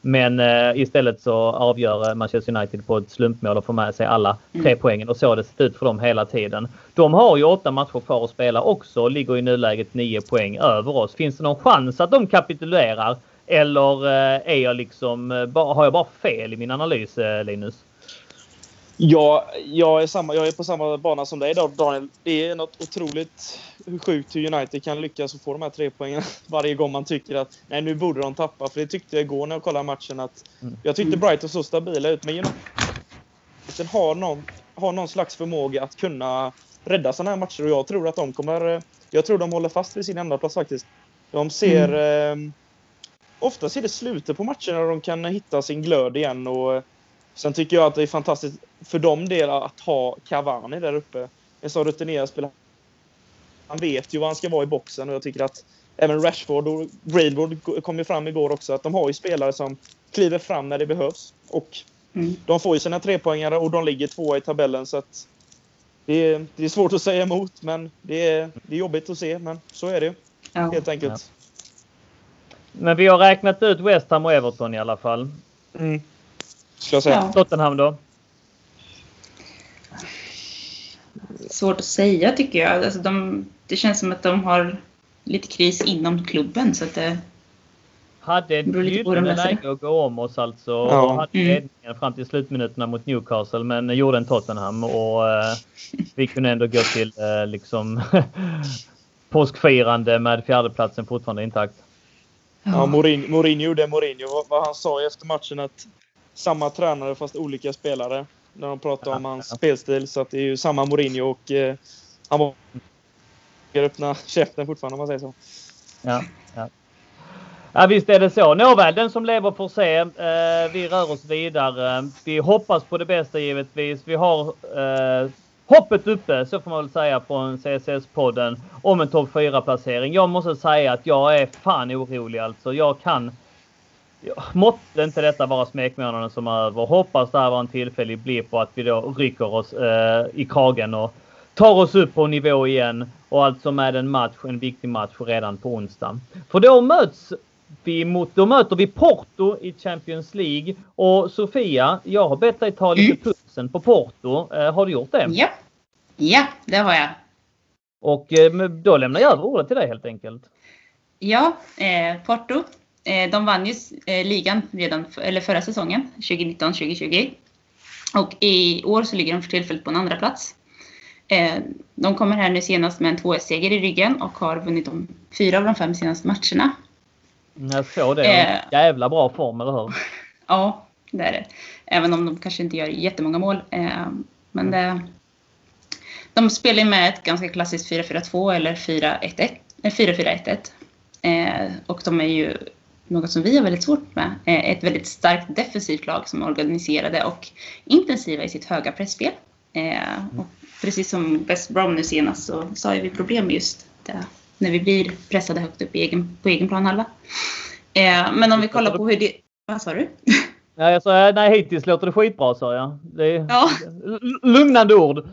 Men istället så avgör Manchester United på ett slumpmål och får med sig alla 3 poängen. Och så har det sett ut för dem hela tiden. De har ju 8 matcher kvar att spela också och ligger i nuläget 9 poäng över oss. Finns det någon chans att de kapitulerar? Eller är jag liksom, har jag bara fel i min analys, Linus? Ja, jag är på samma bana som dig idag, Daniel. Det är något otroligt sjukt hur United kan lyckas och få de här 3 poängen varje gång man tycker att nej, nu borde de tappa. För det tyckte jag igår när jag kollade matchen, att jag tyckte Brighton så stabila ut. Men United har någon slags förmåga att kunna rädda sådana här matcher. Och jag tror att de håller fast vid sin enda plats faktiskt. De ser... ofta ser det slutet på matcherna och de kan hitta sin glöd igen och... Sen tycker jag att det är fantastiskt för de delar att ha Cavani där uppe. En sån rutinerad spelare. Han vet ju vad han ska vara i boxen. Och jag tycker att även Rashford och Greenwood kom ju fram igår också. Att de har ju spelare som kliver fram när det behövs. Och De får ju sina trepoängare och de ligger tvåa i tabellen, så att det är svårt att säga emot, men det är jobbigt att se, men så är det helt enkelt. Men vi har räknat ut West Ham och Everton i alla fall. Ska jag säga. Tottenham då? Svårt att säga, tycker jag. Alltså det känns som att de har lite kris inom klubben, så att det hade en gyllene läge att gå om oss alltså, och hade ledningen fram till slutminuterna mot Newcastle, men gjorde en Tottenham och vi kunde ändå gå till liksom påskfirande med fjärdeplatsen fortfarande intakt. Ja, Mourinho vad han sa efter matchen, att samma tränare fast olika spelare när de pratar om hans spelstil, så att det är ju samma Mourinho och han var öppna käften fortfarande, om man säger så. Ja, visst är det så. Nåväl, den som lever får se. Vi rör oss vidare. Vi hoppas på det bästa givetvis. Vi har hoppet uppe, så får man väl säga, på en CSS-podden om en topp 4-placering. Jag måste säga att jag är fan orolig alltså. Måtte inte detta vara smekmånaden som är över. Hoppas det här var en tillfällig blipp och att vi då rycker oss i kragen och tar oss upp på nivå igen. Och alltså med en viktig match redan på onsdag. För då möter vi Porto i Champions League. Och Sofia, jag har bett dig ta lite pulsen på Porto. Har du gjort det? Ja, det har jag. Och då lämnar jag över ordet till dig helt enkelt. Ja, Porto. De vann ju ligan redan förra säsongen, 2019-2020. Och i år så ligger de för tillfället på en andra plats. De kommer här nu senast med en 2-seger i ryggen och har vunnit de 4 av de 5 senaste matcherna. Jag såg det. Jävla bra form, eller hur? Ja, det är det. Även om de kanske inte gör jättemånga mål. Men de spelar med ett ganska klassiskt 4-4-2 eller 4-4-1-1. Och de är ju något som vi har väldigt svårt med. Ett väldigt starkt defensivt lag som är organiserade och intensiva i sitt höga pressspel. Och precis som West Brom nu senast, så har vi problem just där, när vi blir pressade högt upp på egen planhalva. Men om vi kollar på hur det... Vad sa du? Ja, jag sa, nej, hittills låter det skitbra, sa jag. Det är lugnande ord.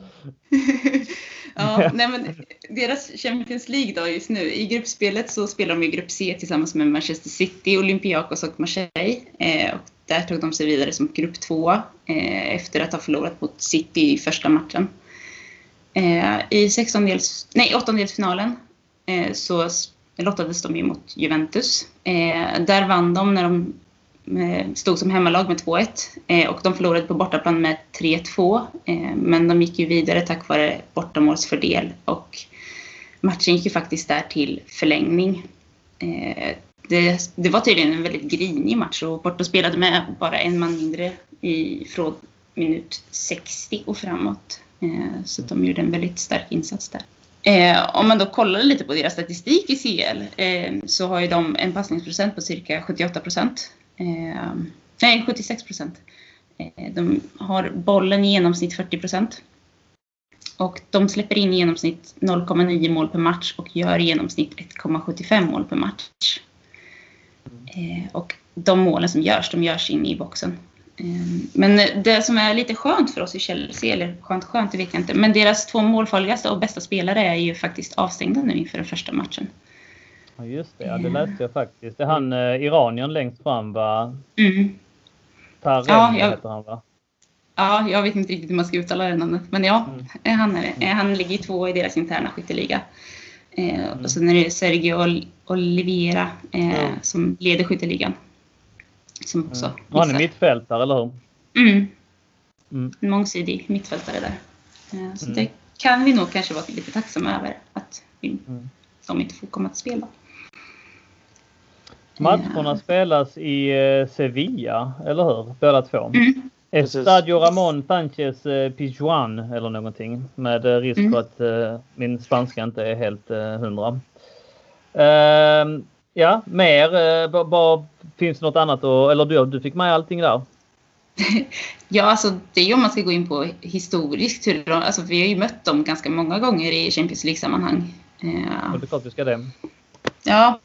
Nej, men deras Champions League då just nu. I gruppspelet så spelar de i grupp C tillsammans med Manchester City, Olympiakos och Marseille. Och där tog de sig vidare som grupp 2 efter att ha förlorat mot City i första matchen. I 8-delsfinalen så lottades de ju mot Juventus. Där vann de när de stod som hemmalag med 2-1. Och de förlorade på bortaplan med 3-2. Men de gick ju vidare tack vare bortamålsfördel. Och matchen gick ju faktiskt där till förlängning. Det var tydligen en väldigt grinig match. Och Porto spelade med bara en man mindre från minut 60 och framåt. Så de gjorde en väldigt stark insats där. Om man då kollar lite på deras statistik i CL, så har ju de en passningsprocent på cirka 76%. De har bollen i genomsnitt 40%. Och de släpper in i genomsnitt 0,9 mål per match och gör i genomsnitt 1,75 mål per match. Och de målen som görs, de görs in i boxen. Men det som är lite skönt för oss i Chelsea, eller skönt, det vet jag inte, men deras 2 målfarligaste och bästa spelare är ju faktiskt avstängda nu inför den första matchen. Ja, just det, det läste jag faktiskt. Det är han iranien längst fram, va? Per heter han, va? Ja, jag vet inte riktigt hur man ska uttala det namnet, men han ligger 2 i deras interna skytteliga. Och sen är det Sergio Oliveira som leder skytteligan. Som också han är mittfältare, eller hur? En mångsidig mittfältare där. Så det kan vi nog kanske vara lite tacksamma över, att de inte får komma att spela. Matcherna spelas i Sevilla, eller hur? Båda 2. Estadio Ramon Sanchez Pizjuan eller någonting, med risk för att min spanska inte är helt 100. Ja, mer. Finns det något annat? Eller du fick med allting där? Ja, alltså det är ju, om man ska gå in på historiskt. Alltså, vi har ju mött dem ganska många gånger i Champions League-sammanhang. Ja, det är klart vi ska det. Ja.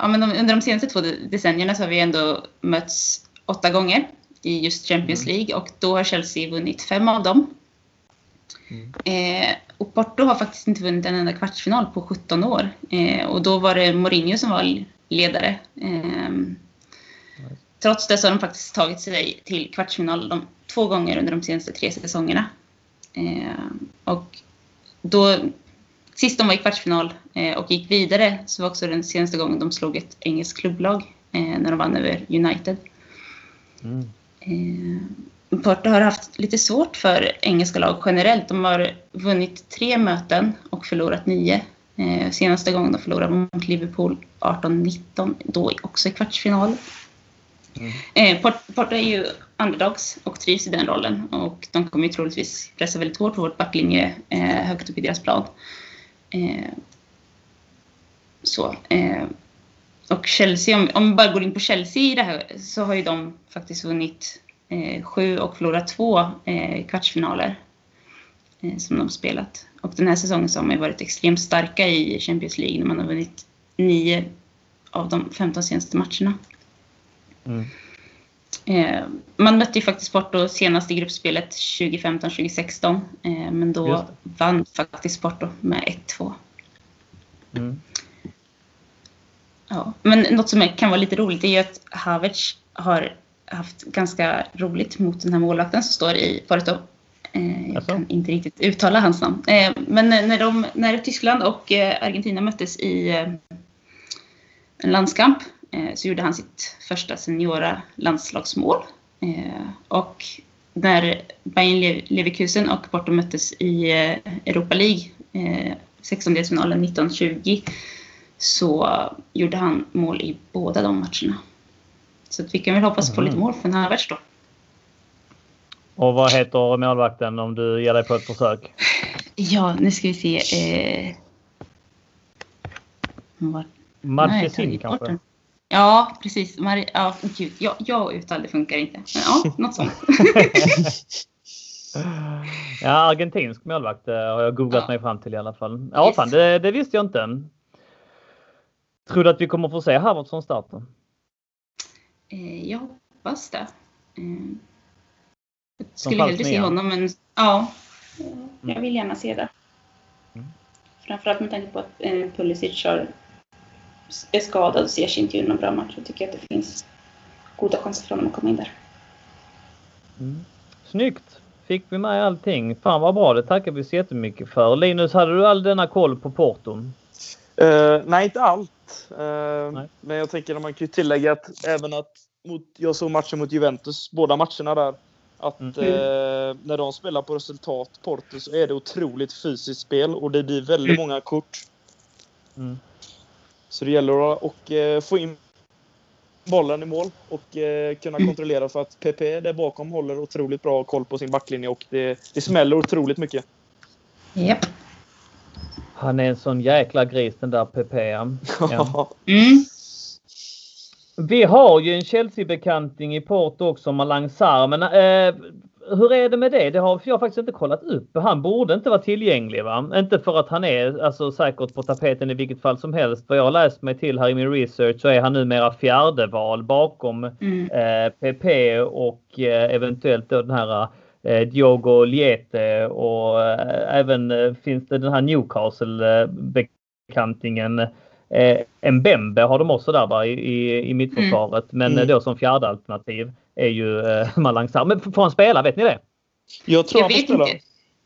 Ja, men under de senaste 2 decennierna så har vi ändå mötts 8 gånger i just Champions League, och då har Chelsea vunnit 5 av dem. Och Porto har faktiskt inte vunnit en enda kvartsfinal på 17 år. Och då var det Mourinho som var ledare. Trots det så har de faktiskt tagit sig till kvartsfinal 2 gånger under de senaste 3 säsongerna. Och då, sist de var i kvartsfinal och gick vidare, så var också den senaste gången de slog ett engelskt klubblag, när de vann över United. Porto har haft lite svårt för engelska lag generellt. De har vunnit 3 möten och förlorat 9. Senaste gången de förlorade mot Liverpool 18-19, då också i kvartsfinal. Porto är ju underdogs och trivs i den rollen, och de kommer ju troligtvis pressa väldigt hårt på vårt backlinje högt upp i deras plan. Och Chelsea, om vi bara går in på Chelsea i det här, så har ju de faktiskt vunnit 7 och förlorat 2 kvartsfinaler som de spelat. Och den här säsongen så har man varit extremt starka i Champions League, när man har vunnit 9 av de 15 senaste matcherna. Man mötte ju faktiskt Porto senast i gruppspelet 2015-2016, men då vann faktiskt Porto med 1-2. Ja, men något som kan vara lite roligt är ju att Havertz har haft ganska roligt mot den här målvakten som står i Porto. Jag kan inte riktigt uttala hans namn. Men när Tyskland och Argentina möttes i en landskamp, så gjorde han sitt första seniora landslagsmål. Och när Bayern Leverkusen och Porto möttes i Europa League, 16-delsfinalen 1920, så gjorde han mål i båda de matcherna. Så vi kan väl hoppas på lite mål för den här världs då. Och vad heter målvakten, om du ger dig på ett försök? Ja, nu ska vi se. Marchesin kanske? Ja, precis. Jag uttal, det funkar inte. Men ja, något sånt. Ja, argentinsk målvakt har jag googlat mig fram till i alla fall. Ja, fan, det visste jag inte än. Tror du att vi kommer få se Havertz som starten? Jag hoppas det. Jag skulle hellre se honom, men ja, jag vill gärna se det. Framförallt med tanke på att Pulisic är skadad och ser sig inte ur någon bra match. Jag tycker att det finns goda chanser för honom att komma in där. Snyggt! Fick vi med allting. Fan vad bra, det tackar vi så jättemycket för. Linus, hade du all denna koll på Porto? Nej, inte allt. Nej. Men jag tänker att man kan ju tillägga att även att jag såg matchen mot Juventus, båda matcherna där, att när de spelar på resultat Porto, så är det otroligt fysiskt spel, och det blir väldigt många kort. Så det gäller att få in bollen i mål och kunna kontrollera, för att PP där bakom håller otroligt bra koll på sin backlinje, och det smäller otroligt mycket. Japp. Han är en sån jäkla gris, den där PP. Ja. Vi har ju en Chelsea-bekanting i Porto också, Malang Sarr. Men hur är det med det? Det har jag faktiskt inte kollat upp. Han borde inte vara tillgänglig, va? Inte för att han är säkert på tapeten i vilket fall som helst. Vad jag har läst mig till här i min research, så är han numera 4:e val bakom PP och eventuellt då den här Diogo Liete, och även finns det den här Newcastle-bekantingen. Mbembe har de också där, va, i mittförsvaret, men då som fjärde alternativ är ju Malang Sarr. Men får han spela, vet ni det? Jag vet inte.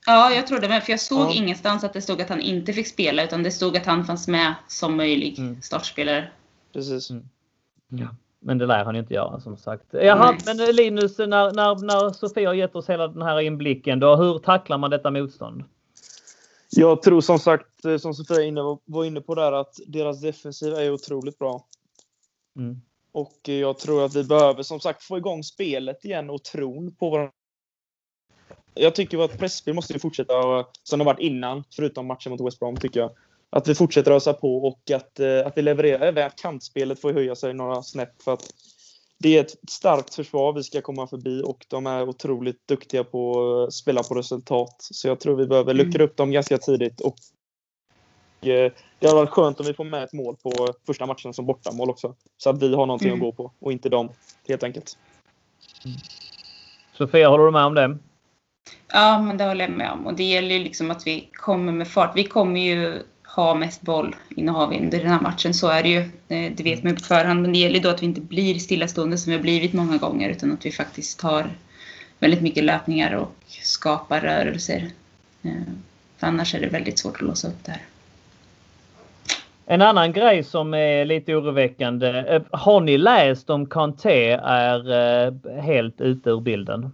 Ja, jag tror det, för jag såg ingenstans att det stod att han inte fick spela, utan det stod att han fanns med som möjlig startspelare. Precis. Ja. Men det lär han ju inte göra, som sagt. Jaha, men Linus, när Sofia har gett oss hela den här inblicken då, hur tacklar man detta motstånd? Jag tror som sagt, som Sofia var inne på där, att deras defensiv är otroligt bra. Och jag tror att vi behöver som sagt få igång spelet igen och tron på varandra. Jag tycker att pressspel måste fortsätta som det har varit innan, förutom matchen mot West Brom, tycker jag. Att vi fortsätter rösa på, och att vi levererar. Även kantspelet får höja sig några snäpp, för att det är ett starkt försvar vi ska komma förbi, och de är otroligt duktiga på att spela på resultat. Så jag tror vi behöver luckra upp dem ganska tidigt, och det har varit skönt om vi får med ett mål på första matchen som bortamål också, så att vi har någonting att gå på och inte dem, helt enkelt. Sofia, håller du med om det? Ja, men det håller jag med om. Och det gäller ju liksom att vi kommer med fart. Vi kommer ju ha mest boll innehav under den här matchen. Så är det ju, det vet man på förhand. Men det gäller då att vi inte blir stillastående som vi har blivit många gånger. Utan att vi faktiskt tar väldigt mycket löpningar och skapar rörelser. För annars är det väldigt svårt att låsa upp det här. En annan grej som är lite oroväckande. Har ni läst om Kante är helt ute ur bilden?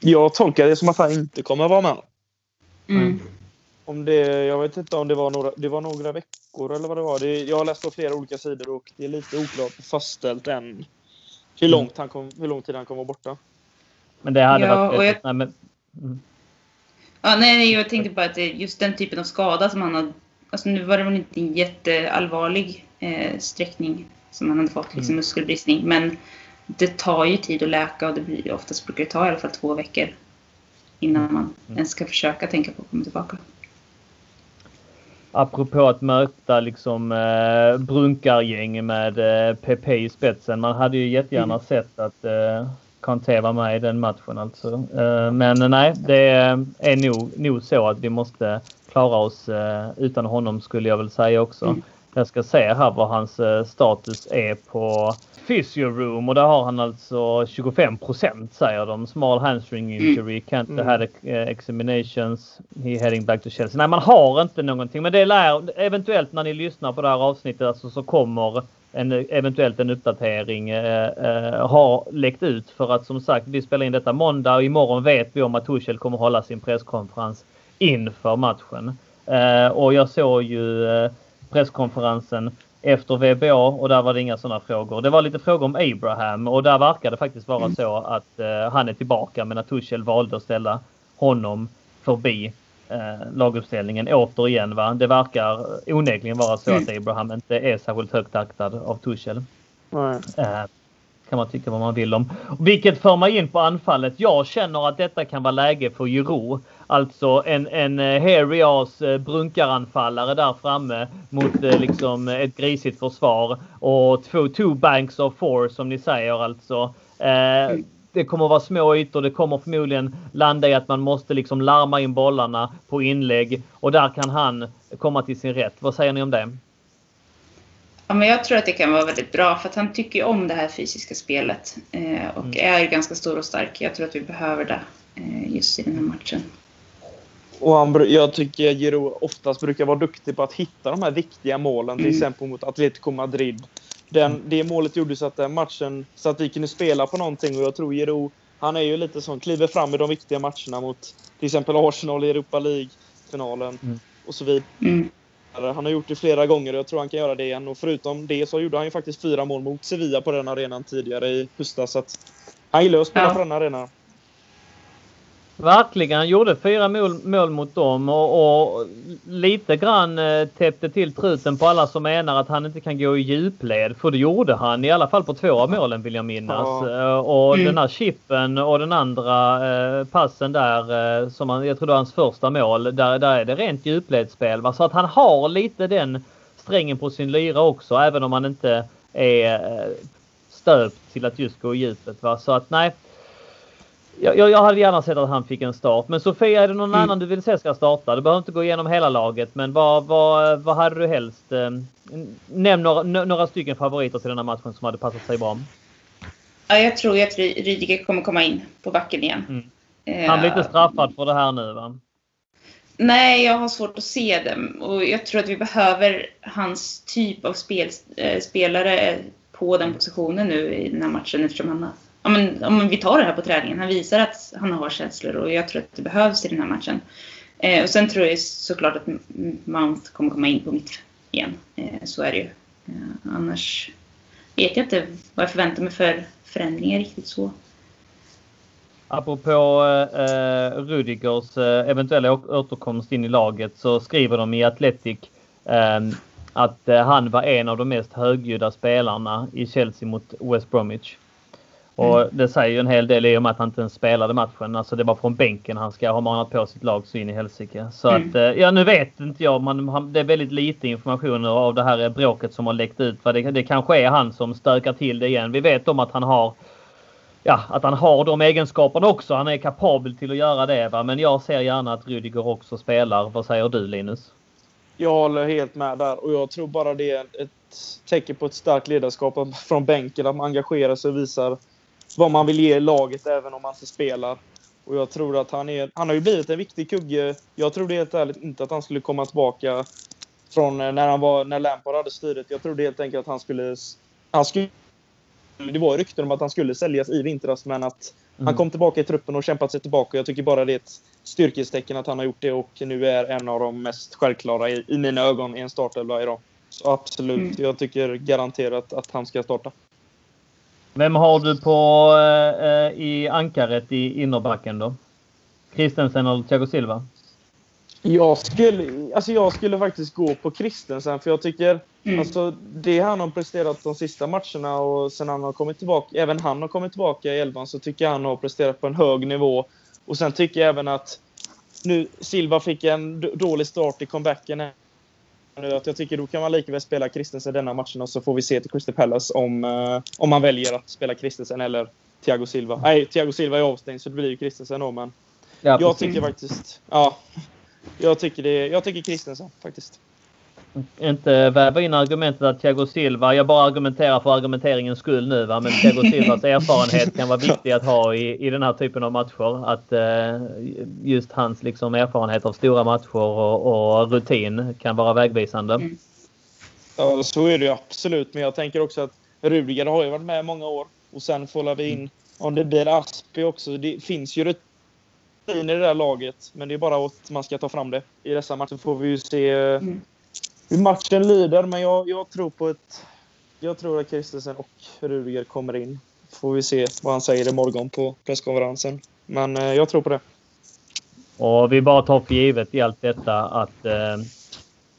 Jag tolkar det som att han inte kommer att vara med. Mm. Om det, jag vet inte om det var några veckor eller vad det var. Jag har läst på flera olika sidor och det är lite oklart fastställt än hur lång tid han kommer borta. Men det hade varit... Ja, nej, jag tänkte bara att just den typen av skada som han har... Alltså nu var det väl inte en jätteallvarlig sträckning som han hade fått, liksom muskelbristning. Men det tar ju tid att läka och det blir oftast brukar det ta i alla fall 2 veckor innan man ens ska försöka tänka på att komma tillbaka. Apropå att möta liksom brunkargäng med PP i spetsen. Man hade ju jättegärna sett att... Kante var med i den matchen alltså. Men nej, det är nog så att vi måste klara oss utan honom, skulle jag väl säga också. Jag ska se här vad hans status är på Physioroom, och där har han alltså 25%, säger de. Small hamstring injury, can't have examinations, he heading back to Chelsea. Nej, man har inte någonting, men det lär, eventuellt när ni lyssnar på det här avsnittet alltså, så kommer eventuellt en uppdatering har läckt ut, för att som sagt vi spelar in detta måndag och imorgon vet vi om att Tuchel kommer hålla sin presskonferens inför matchen. Och jag såg ju presskonferensen efter VBA och där var det inga sådana frågor. Det var lite frågor om Abraham och där verkar det faktiskt vara så att han är tillbaka, men att Tuchel valde att ställa honom förbi laguppställningen återigen, va? Det verkar onekligen vara så att Abraham inte är särskilt högt aktad av Tuchel. Kan man tycka vad man vill om. Vilket för mig in på anfallet. Jag känner att detta kan vara läge för Giroud. Alltså en hairy-ass brunkaranfallare där framme mot liksom ett grisigt försvar och two banks of four som ni säger alltså. Det kommer att vara små ytor. Det kommer förmodligen landa i att man måste liksom larma in bollarna på inlägg. Och där kan han komma till sin rätt. Vad säger ni om det? Ja, men jag tror att det kan vara väldigt bra. För att han tycker om det här fysiska spelet. Och är ju ganska stor och stark. Jag tror att vi behöver det just i den här matchen. Och jag tycker Giroud oftast brukar vara duktig på att hitta de här viktiga målen. Till exempel mot Atletico Madrid. Det målet gjorde så att den matchen, så att vi kunde spela på någonting, och jag tror Giroud, han är ju lite som kliver fram i de viktiga matcherna mot till exempel Arsenal i Europa League-finalen och så vidare. Han har gjort det flera gånger och jag tror han kan göra det igen, och förutom det så gjorde han ju faktiskt 4 mål mot Sevilla på den arenan tidigare i höstas, så att han gillar att spela på den arenan. Verkligen, han gjorde 4 mål mot dem och lite grann täppte till truten på alla som menar att han inte kan gå i djupled. För det gjorde han i alla fall på 2 av målen, vill jag minnas. Och den här chippen och den andra passen där, som jag tror det var hans första mål, där är det rent djupledsspel. Va? Så att han har lite den strängen på sin lyra också, även om han inte är stöpt till att just gå i djupet. Va? Så att nej. Jag hade gärna sett att han fick en start. Men Sofia, är det någon annan du vill se ska starta? Du behöver inte gå igenom hela laget. Men vad hade du helst? Nämn några stycken favoriter till den här matchen som hade passat sig bra. Ja, jag tror att Rüdiger kommer komma in på backen igen. Han blir inte straffad för det här nu, va? Nej, jag har svårt att se dem. Och jag tror att vi behöver hans typ av spelare på den positionen nu i den här matchen, eftersom han har... Om vi tar det här på träningen. Han visar att han har känslor och jag tror att det behövs i den här matchen. Och sen tror jag såklart att Mount kommer komma in på mitt igen. Så är det ju. Annars vet jag inte vad jag förväntar mig för förändringar riktigt så. Apropå Rüdigers eventuella återkomst in i laget, så skriver de i Athletic att han var en av de mest högljudda spelarna i Chelsea mot West Bromwich. Och det säger ju en hel del i och med att han inte ens spelade matchen. Alltså det var från bänken han ska ha manat på sitt lag så in i helsike. Så att, ja nu vet inte jag. Det är väldigt lite information av det här bråket som har läckt ut. För det kanske är han som stökar till det igen. Vi vet om att han har... Ja, att han har de egenskaperna också. Han är kapabel till att göra det, va? Men jag ser gärna att Rüdiger också spelar. Vad säger du, Linus? Jag håller helt med där. Och jag tror bara det är ett tecken på ett starkt ledarskap från bänken. Att man engagerar sig och visar vad man vill ge laget även om man inte spelar. Och jag tror att han har ju blivit en viktig kugge. Jag tror det helt ärligt inte att han skulle komma tillbaka från när Lampard hade styret. Jag tror det helt enkelt att han skulle det var rykten om att han skulle säljas i vintras, men att han kom tillbaka i truppen och kämpat sig tillbaka. Jag tycker bara det är ett styrkestecken att han har gjort det och nu är en av de mest självklara i mina ögon i en startelva idag. Så absolut, jag tycker garanterat att han ska starta. Vem har du på i ankaret i innerbacken då? Christensen eller Thiago Silva? Jag skulle faktiskt gå på Christensen, för jag tycker alltså, det han har presterat de sista matcherna och sen han har kommit tillbaka, även han har kommit tillbaka i elvan, så tycker jag han har presterat på en hög nivå. Och sen tycker jag även att nu Silva fick en dålig start i comebacken nu, att jag tycker då kan man lika väl spela Christensen denna matchen och så får vi se till Crystal Palace om man väljer att spela Christensen eller Thiago Silva. Nej, Thiago Silva är avstängd så det blir ju Christensen då, men ja, jag tycker faktiskt jag tycker Christensen faktiskt. Inte väva in argumentet att Thiago Silva, jag bara argumenterar för argumenteringens skull nu, va? Men Thiago Silvas erfarenhet kan vara viktig att ha i den här typen av matcher, att just hans liksom, erfarenhet av stora matcher och rutin kan vara vägvisande. Ja, så är det ju absolut, men jag tänker också att Rüdiger har ju varit med många år och sen får vi in om det blir Aspi också, det finns ju rutin i det där laget, men det är bara att man ska ta fram det i dessa matcher, får vi ju se hur matchen lider, men jag tror att Christensen och Rüdiger kommer in. Får vi se vad han säger imorgon på presskonferensen. Men jag tror på det. Och vi bara tar för givet i allt detta att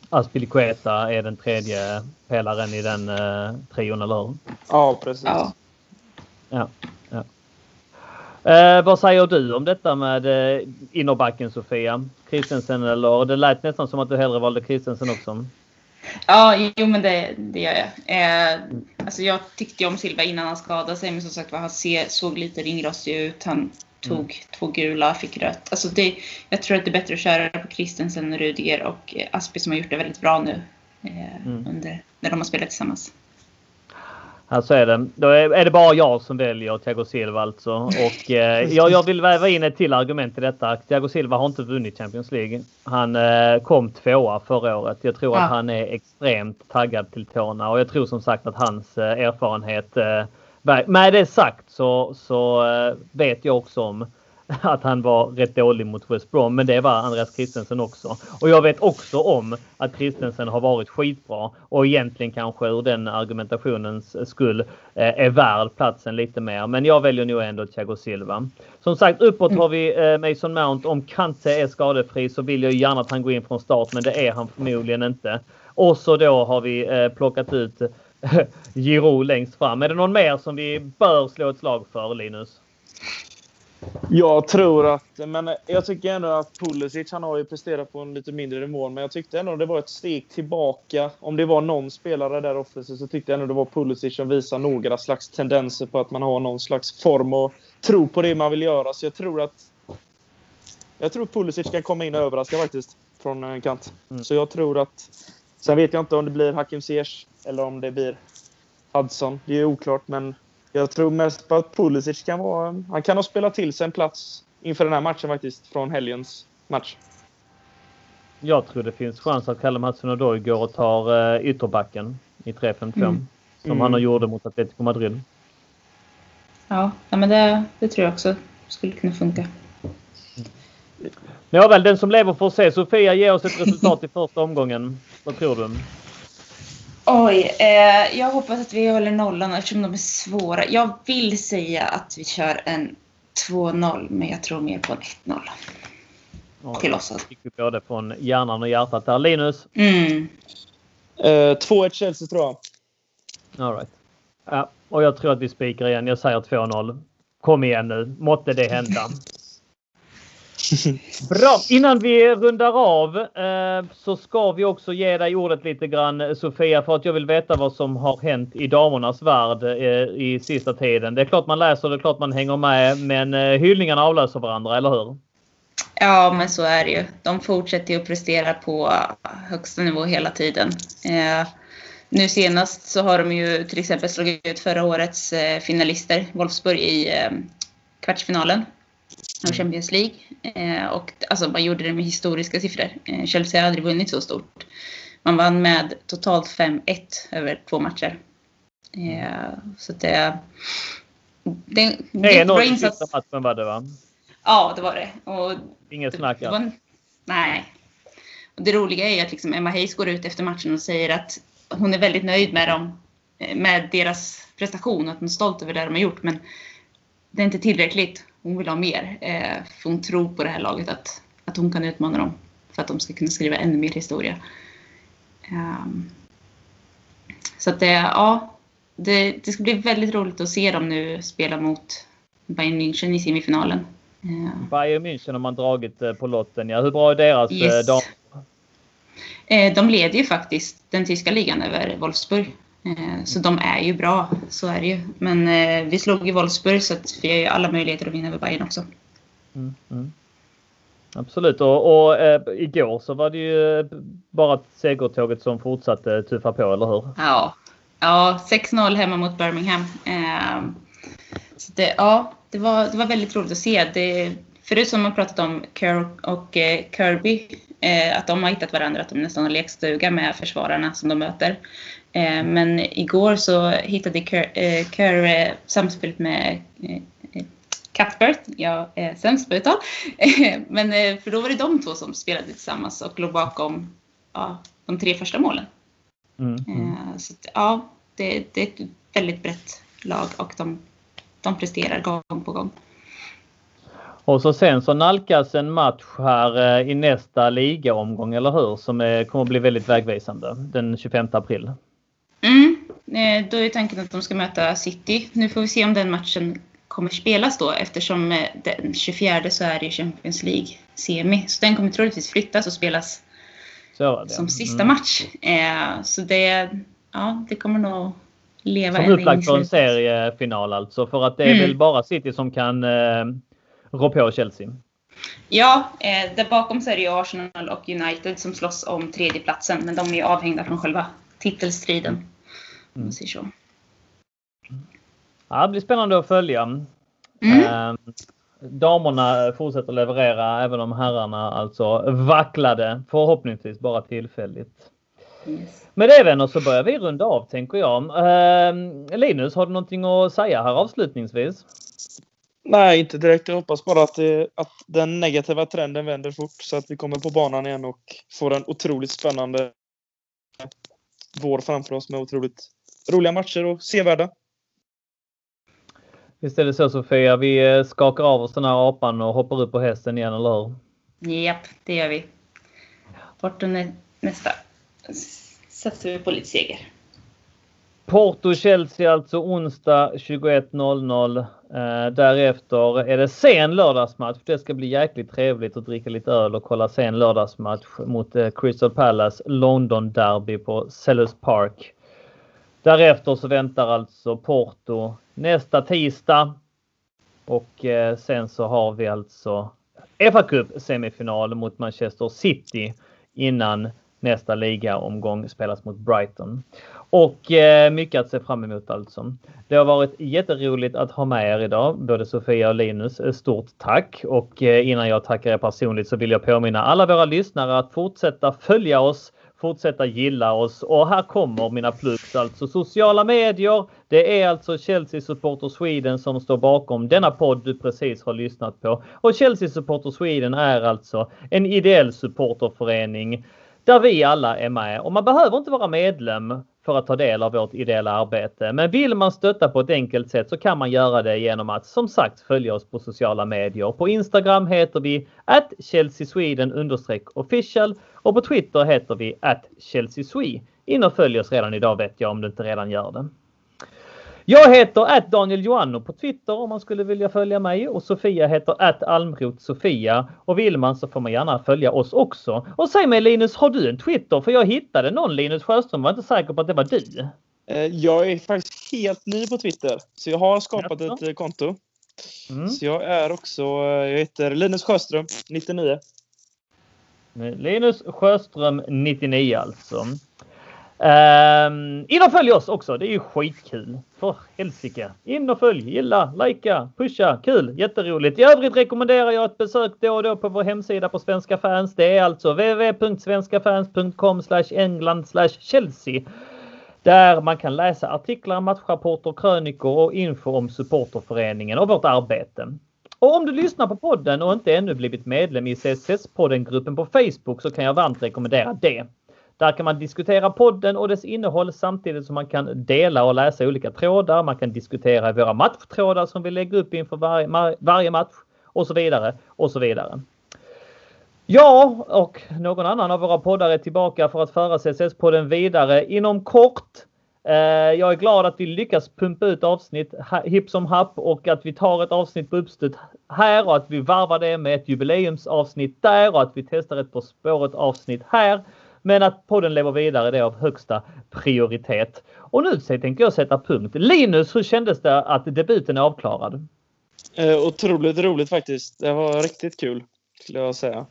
Aspilicueta är den tredje pelaren i den trion, eller hur? Ja, precis. Ja. Vad säger du om detta med innerbacken, Sofia? Christensen eller? Det lät nästan som att du hellre valde Christensen också. Ja, jo men det gör jag. Alltså jag tyckte om Silva innan han skadade sig, men som sagt han såg lite ringrostig ut. Han tog två gula, fick rött. Alltså jag tror att det är bättre att köra på Christensen, Rüdiger och Aspi som har gjort det väldigt bra nu när de har spelat tillsammans. Här så är det. Då är det bara jag som väljer Thiago Silva alltså. Och jag vill väva in ett till argument i detta. Thiago Silva har inte vunnit Champions League. Han kom tvåa förra året. Jag tror att han är extremt taggad till tårna. Och jag tror som sagt att hans erfarenhet... Med det sagt så vet jag också om att han var rätt dålig mot West Brom. Men det var Andreas Christensen också. Och jag vet också om att Christensen har varit skitbra. Och egentligen kanske ur den argumentationens skull är värd platsen lite mer. Men jag väljer nog ändå Thiago Silva. Som sagt, uppåt har vi Mason Mount. Om Kante är skadefri så vill jag gärna att han går in från start. Men det är han förmodligen inte. Och så då har vi plockat ut Giroud längst fram. Är det någon mer som vi bör slå ett slag för, Linus? Jag tycker ändå att Pulisic, han har ju presterat på en lite mindre nivå, men jag tyckte ändå det var ett steg tillbaka. Om det var någon spelare där offensivt så tyckte jag ändå det var Pulisic som visar några slags tendenser på att man har någon slags form och tro på det man vill göra. Så jag tror Pulisic kan komma in och överraska faktiskt från en kant. Så jag tror att, sen vet jag inte om det blir Hakim Ziyech eller om det blir Hudson, det är oklart, men jag tror mest på att Pulisic han kan ha spelat till sig en plats inför den här matchen faktiskt, från helgens match. Jag tror det finns chans att Callum Hudson-Odoi går och tar ytterbacken i 3-5-5 som han har gjort mot Atletico Madrid. Ja, men det tror jag också skulle kunna funka. Ja väl, den som lever får se. Sofia, ger oss ett resultat i första omgången. Vad tror du? Oj, jag hoppas att vi håller nollan eftersom de är svåra. Jag vill säga att vi kör en 2-0, men jag tror mer på en 1-0. Ja, till oss. Jag tycker både från hjärnan och hjärtat där. Linus? 2-1 Chelsea tror jag. All right. Ja, Och jag tror att vi spikar igen. Jag säger 2-0. Kom igen nu. Måtte det hända. Bra. Innan vi rundar av så ska vi också ge dig ordet lite grann, Sofia, för att jag vill veta vad som har hänt i damernas värld i sista tiden. Det är klart man läser, det är klart man hänger med, men hyllningarna avlöser varandra, eller hur? Ja, men så är det ju. De fortsätter ju att prestera på högsta nivå hela tiden. Nu senast så har de ju till exempel slagit ut förra årets finalister, Wolfsburg, i kvartsfinalen av Champions League. Och alltså, man gjorde det med historiska siffror. Chelsea har aldrig vunnit så stort. Man vann med totalt 5-1 över 2 matcher. Så det är något insats. Matchen var det, va? Ja, det var det. Och inget snack. Nej. Och det roliga är att liksom Emma Hayes går ut efter matchen och säger att hon är väldigt nöjd med dem, med deras prestation, att hon är stolt över det de har gjort, men det är inte tillräckligt. Hon vill ha mer. För hon tror på det här laget, att hon kan utmana dem för att de ska kunna skriva ännu mer historia. Så att det ska bli väldigt roligt att se dem nu spela mot Bayern München i semifinalen. Bayern München har man dragit på lotten. Ja, hur bra är deras dag? De leder ju faktiskt den tyska ligan över Wolfsburg. Så de är ju bra, så är det ju. Men vi slog i Wolfsburg, så att vi har ju alla möjligheter att vinna över Bayern också. Mm, mm. Absolut. Och igår så var det ju bara segertåget som fortsatte tuffa på, eller hur? Ja, 6-0 hemma mot Birmingham. Så det var väldigt roligt att se. Förut som man pratat om Kerr och Kirby, att de har hittat varandra, att de nästan har lekstuga med försvararna som de möter. Men igår så hittade Kerr samspelet med Cuthbert, jag är sämst på uttal. Men för då var det de två som spelade tillsammans och låg bakom de 3 första målen. Så det är ett väldigt brett lag och de presterar gång på gång. Och så sen så nalkas en match här i nästa ligaomgång, eller hur? Som kommer att bli väldigt vägvisande den 25 april. Då är tanken att de ska möta City. Nu får vi se om den matchen kommer spelas då, eftersom den 24 så är det Champions League semi. Så den kommer troligtvis flyttas och spelas som sista match. Så det kommer nog leva som upplagt för en seriefinal alltså. För att det är väl bara City som kan rå på Chelsea. Ja, där bakom så är det ju Arsenal och United som slåss om tredjeplatsen. Men de är ju avhängda från själva titelstriden. Så. Ja, det blir spännande att följa. Damerna fortsätter leverera, även om herrarna alltså vacklade, förhoppningsvis bara tillfälligt. Yes. Men det vänner, så börjar vi runda av, tänker jag. Linus, har du någonting att säga här avslutningsvis? Nej, inte direkt. Jag hoppas bara att den negativa trenden vänder fort, så att vi kommer på banan igen och får en otroligt spännande vår framför oss med otroligt roliga matcher och sevärda. Visst är det så, Sofia. Vi skakar av oss den här apan och hoppar upp på hästen igen, eller hur? Japp, det gör vi. Porto nästa. Satsar vi på lite seger. Porto-Chelsea alltså onsdag 21.00. Därefter är det sen lördagsmatch. Det ska bli jäkligt trevligt att dricka lite öl och kolla sen lördagsmatch mot Crystal Palace London Derby på Selhurst Park. Därefter så väntar alltså Porto nästa tisdag. Och sen så har vi alltså FA Cup semifinal mot Manchester City innan nästa ligaomgång spelas mot Brighton. Och mycket att se fram emot alltså. Det har varit jätteroligt att ha med er idag, både Sofia och Linus. Stort tack. Och innan jag tackar er personligt så vill jag påminna alla våra lyssnare att fortsätta följa oss, fortsätta gilla oss. Och här kommer mina plugs alltså. Sociala medier, det är alltså Chelsea Supporter Sweden som står bakom denna podd du precis har lyssnat på. Och Chelsea Supporter Sweden är alltså en ideell supporterförening där vi alla är med. Och man behöver inte vara medlem för att ta del av vårt ideella arbete. Men vill man stötta på ett enkelt sätt så kan man göra det genom att, som sagt, följa oss på sociala medier. På Instagram heter vi @ChelseaSweden_official och på Twitter heter vi @ChelseaSwe. In och följ oss redan idag, vet jag, om du inte redan gör det. Jag heter @DanielJoannou på Twitter om man skulle vilja följa mig. Och Sofia heter @AlmrothSofia. Och vill man så får man gärna följa oss också. Och säg mig Linus, har du en Twitter? För jag hittade någon Linus Sjöström, var inte säker på att det var du. Jag är faktiskt helt ny på Twitter. Så jag har skapat ett konto. Mm. Så jag är också, jag heter Linus Sjöström 99. Linus Sjöström 99 alltså. In och följ oss också, det är ju skitkul. För helsike. In och följ, gilla, likea, pusha, kul, jätteroligt. I övrigt rekommenderar jag ett besök då och då på vår hemsida på Svenska Fans. Det är alltså www.svenskafans.com/england/Chelsea. Där man kan läsa artiklar, matchrapporter, krönikor och info om supporterföreningen och vårt arbete. Och om du lyssnar på podden och inte ännu blivit medlem i CSS-podden-gruppen på Facebook så kan jag varmt rekommendera det. Där kan man diskutera podden och dess innehåll samtidigt som man kan dela och läsa olika trådar. Man kan diskutera våra matchtrådar som vi lägger upp inför varje match och så vidare och så vidare. Jag och någon annan av våra poddar är tillbaka för att föra CSS-podden vidare inom kort. Jag är glad att vi lyckas pumpa ut avsnitt hipp som happ och att vi tar ett avsnitt på uppstöd här och att vi varvar det med ett jubileumsavsnitt där och att vi testar ett på spåret avsnitt här. Men att podden lever vidare, det är av högsta prioritet. Och nu tänker jag sätta punkt. Linus, hur kändes det att debuten är avklarad? Otroligt roligt faktiskt. Det var riktigt kul skulle jag säga.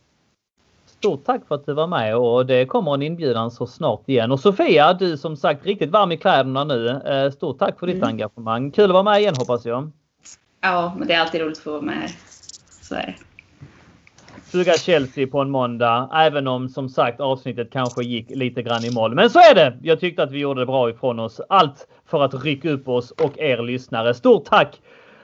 Stort tack för att du var med och det kommer en inbjudan så snart igen. Och Sofia, du som sagt riktigt varm i kläderna nu. Stort tack för ditt engagemang. Kul att vara med igen hoppas jag. Ja, men det är alltid roligt att få vara med. Så är det. Suga Chelsea på en måndag, även om som sagt avsnittet kanske gick lite grann i mål. Men så är det! Jag tyckte att vi gjorde det bra ifrån oss. Allt för att rycka upp oss och er lyssnare. Stort tack!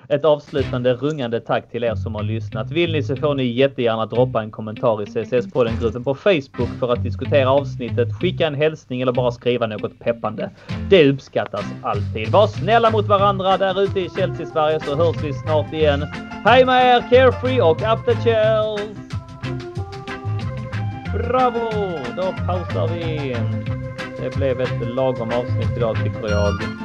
Ett avslutande rungande tack till er som har lyssnat. Vill ni så får ni jättegärna droppa en kommentar i CSS-podden-gruppen på Facebook för att diskutera avsnittet, skicka en hälsning eller bara skriva något peppande. Det uppskattas alltid. Var snälla mot varandra där ute i Chelsea-Sverige så hörs vi snart igen. Hej med er, Carefree och Up the Chels! Bravo! Då pausar vi in. Det blev ett lagom avsnitt idag tycker jag.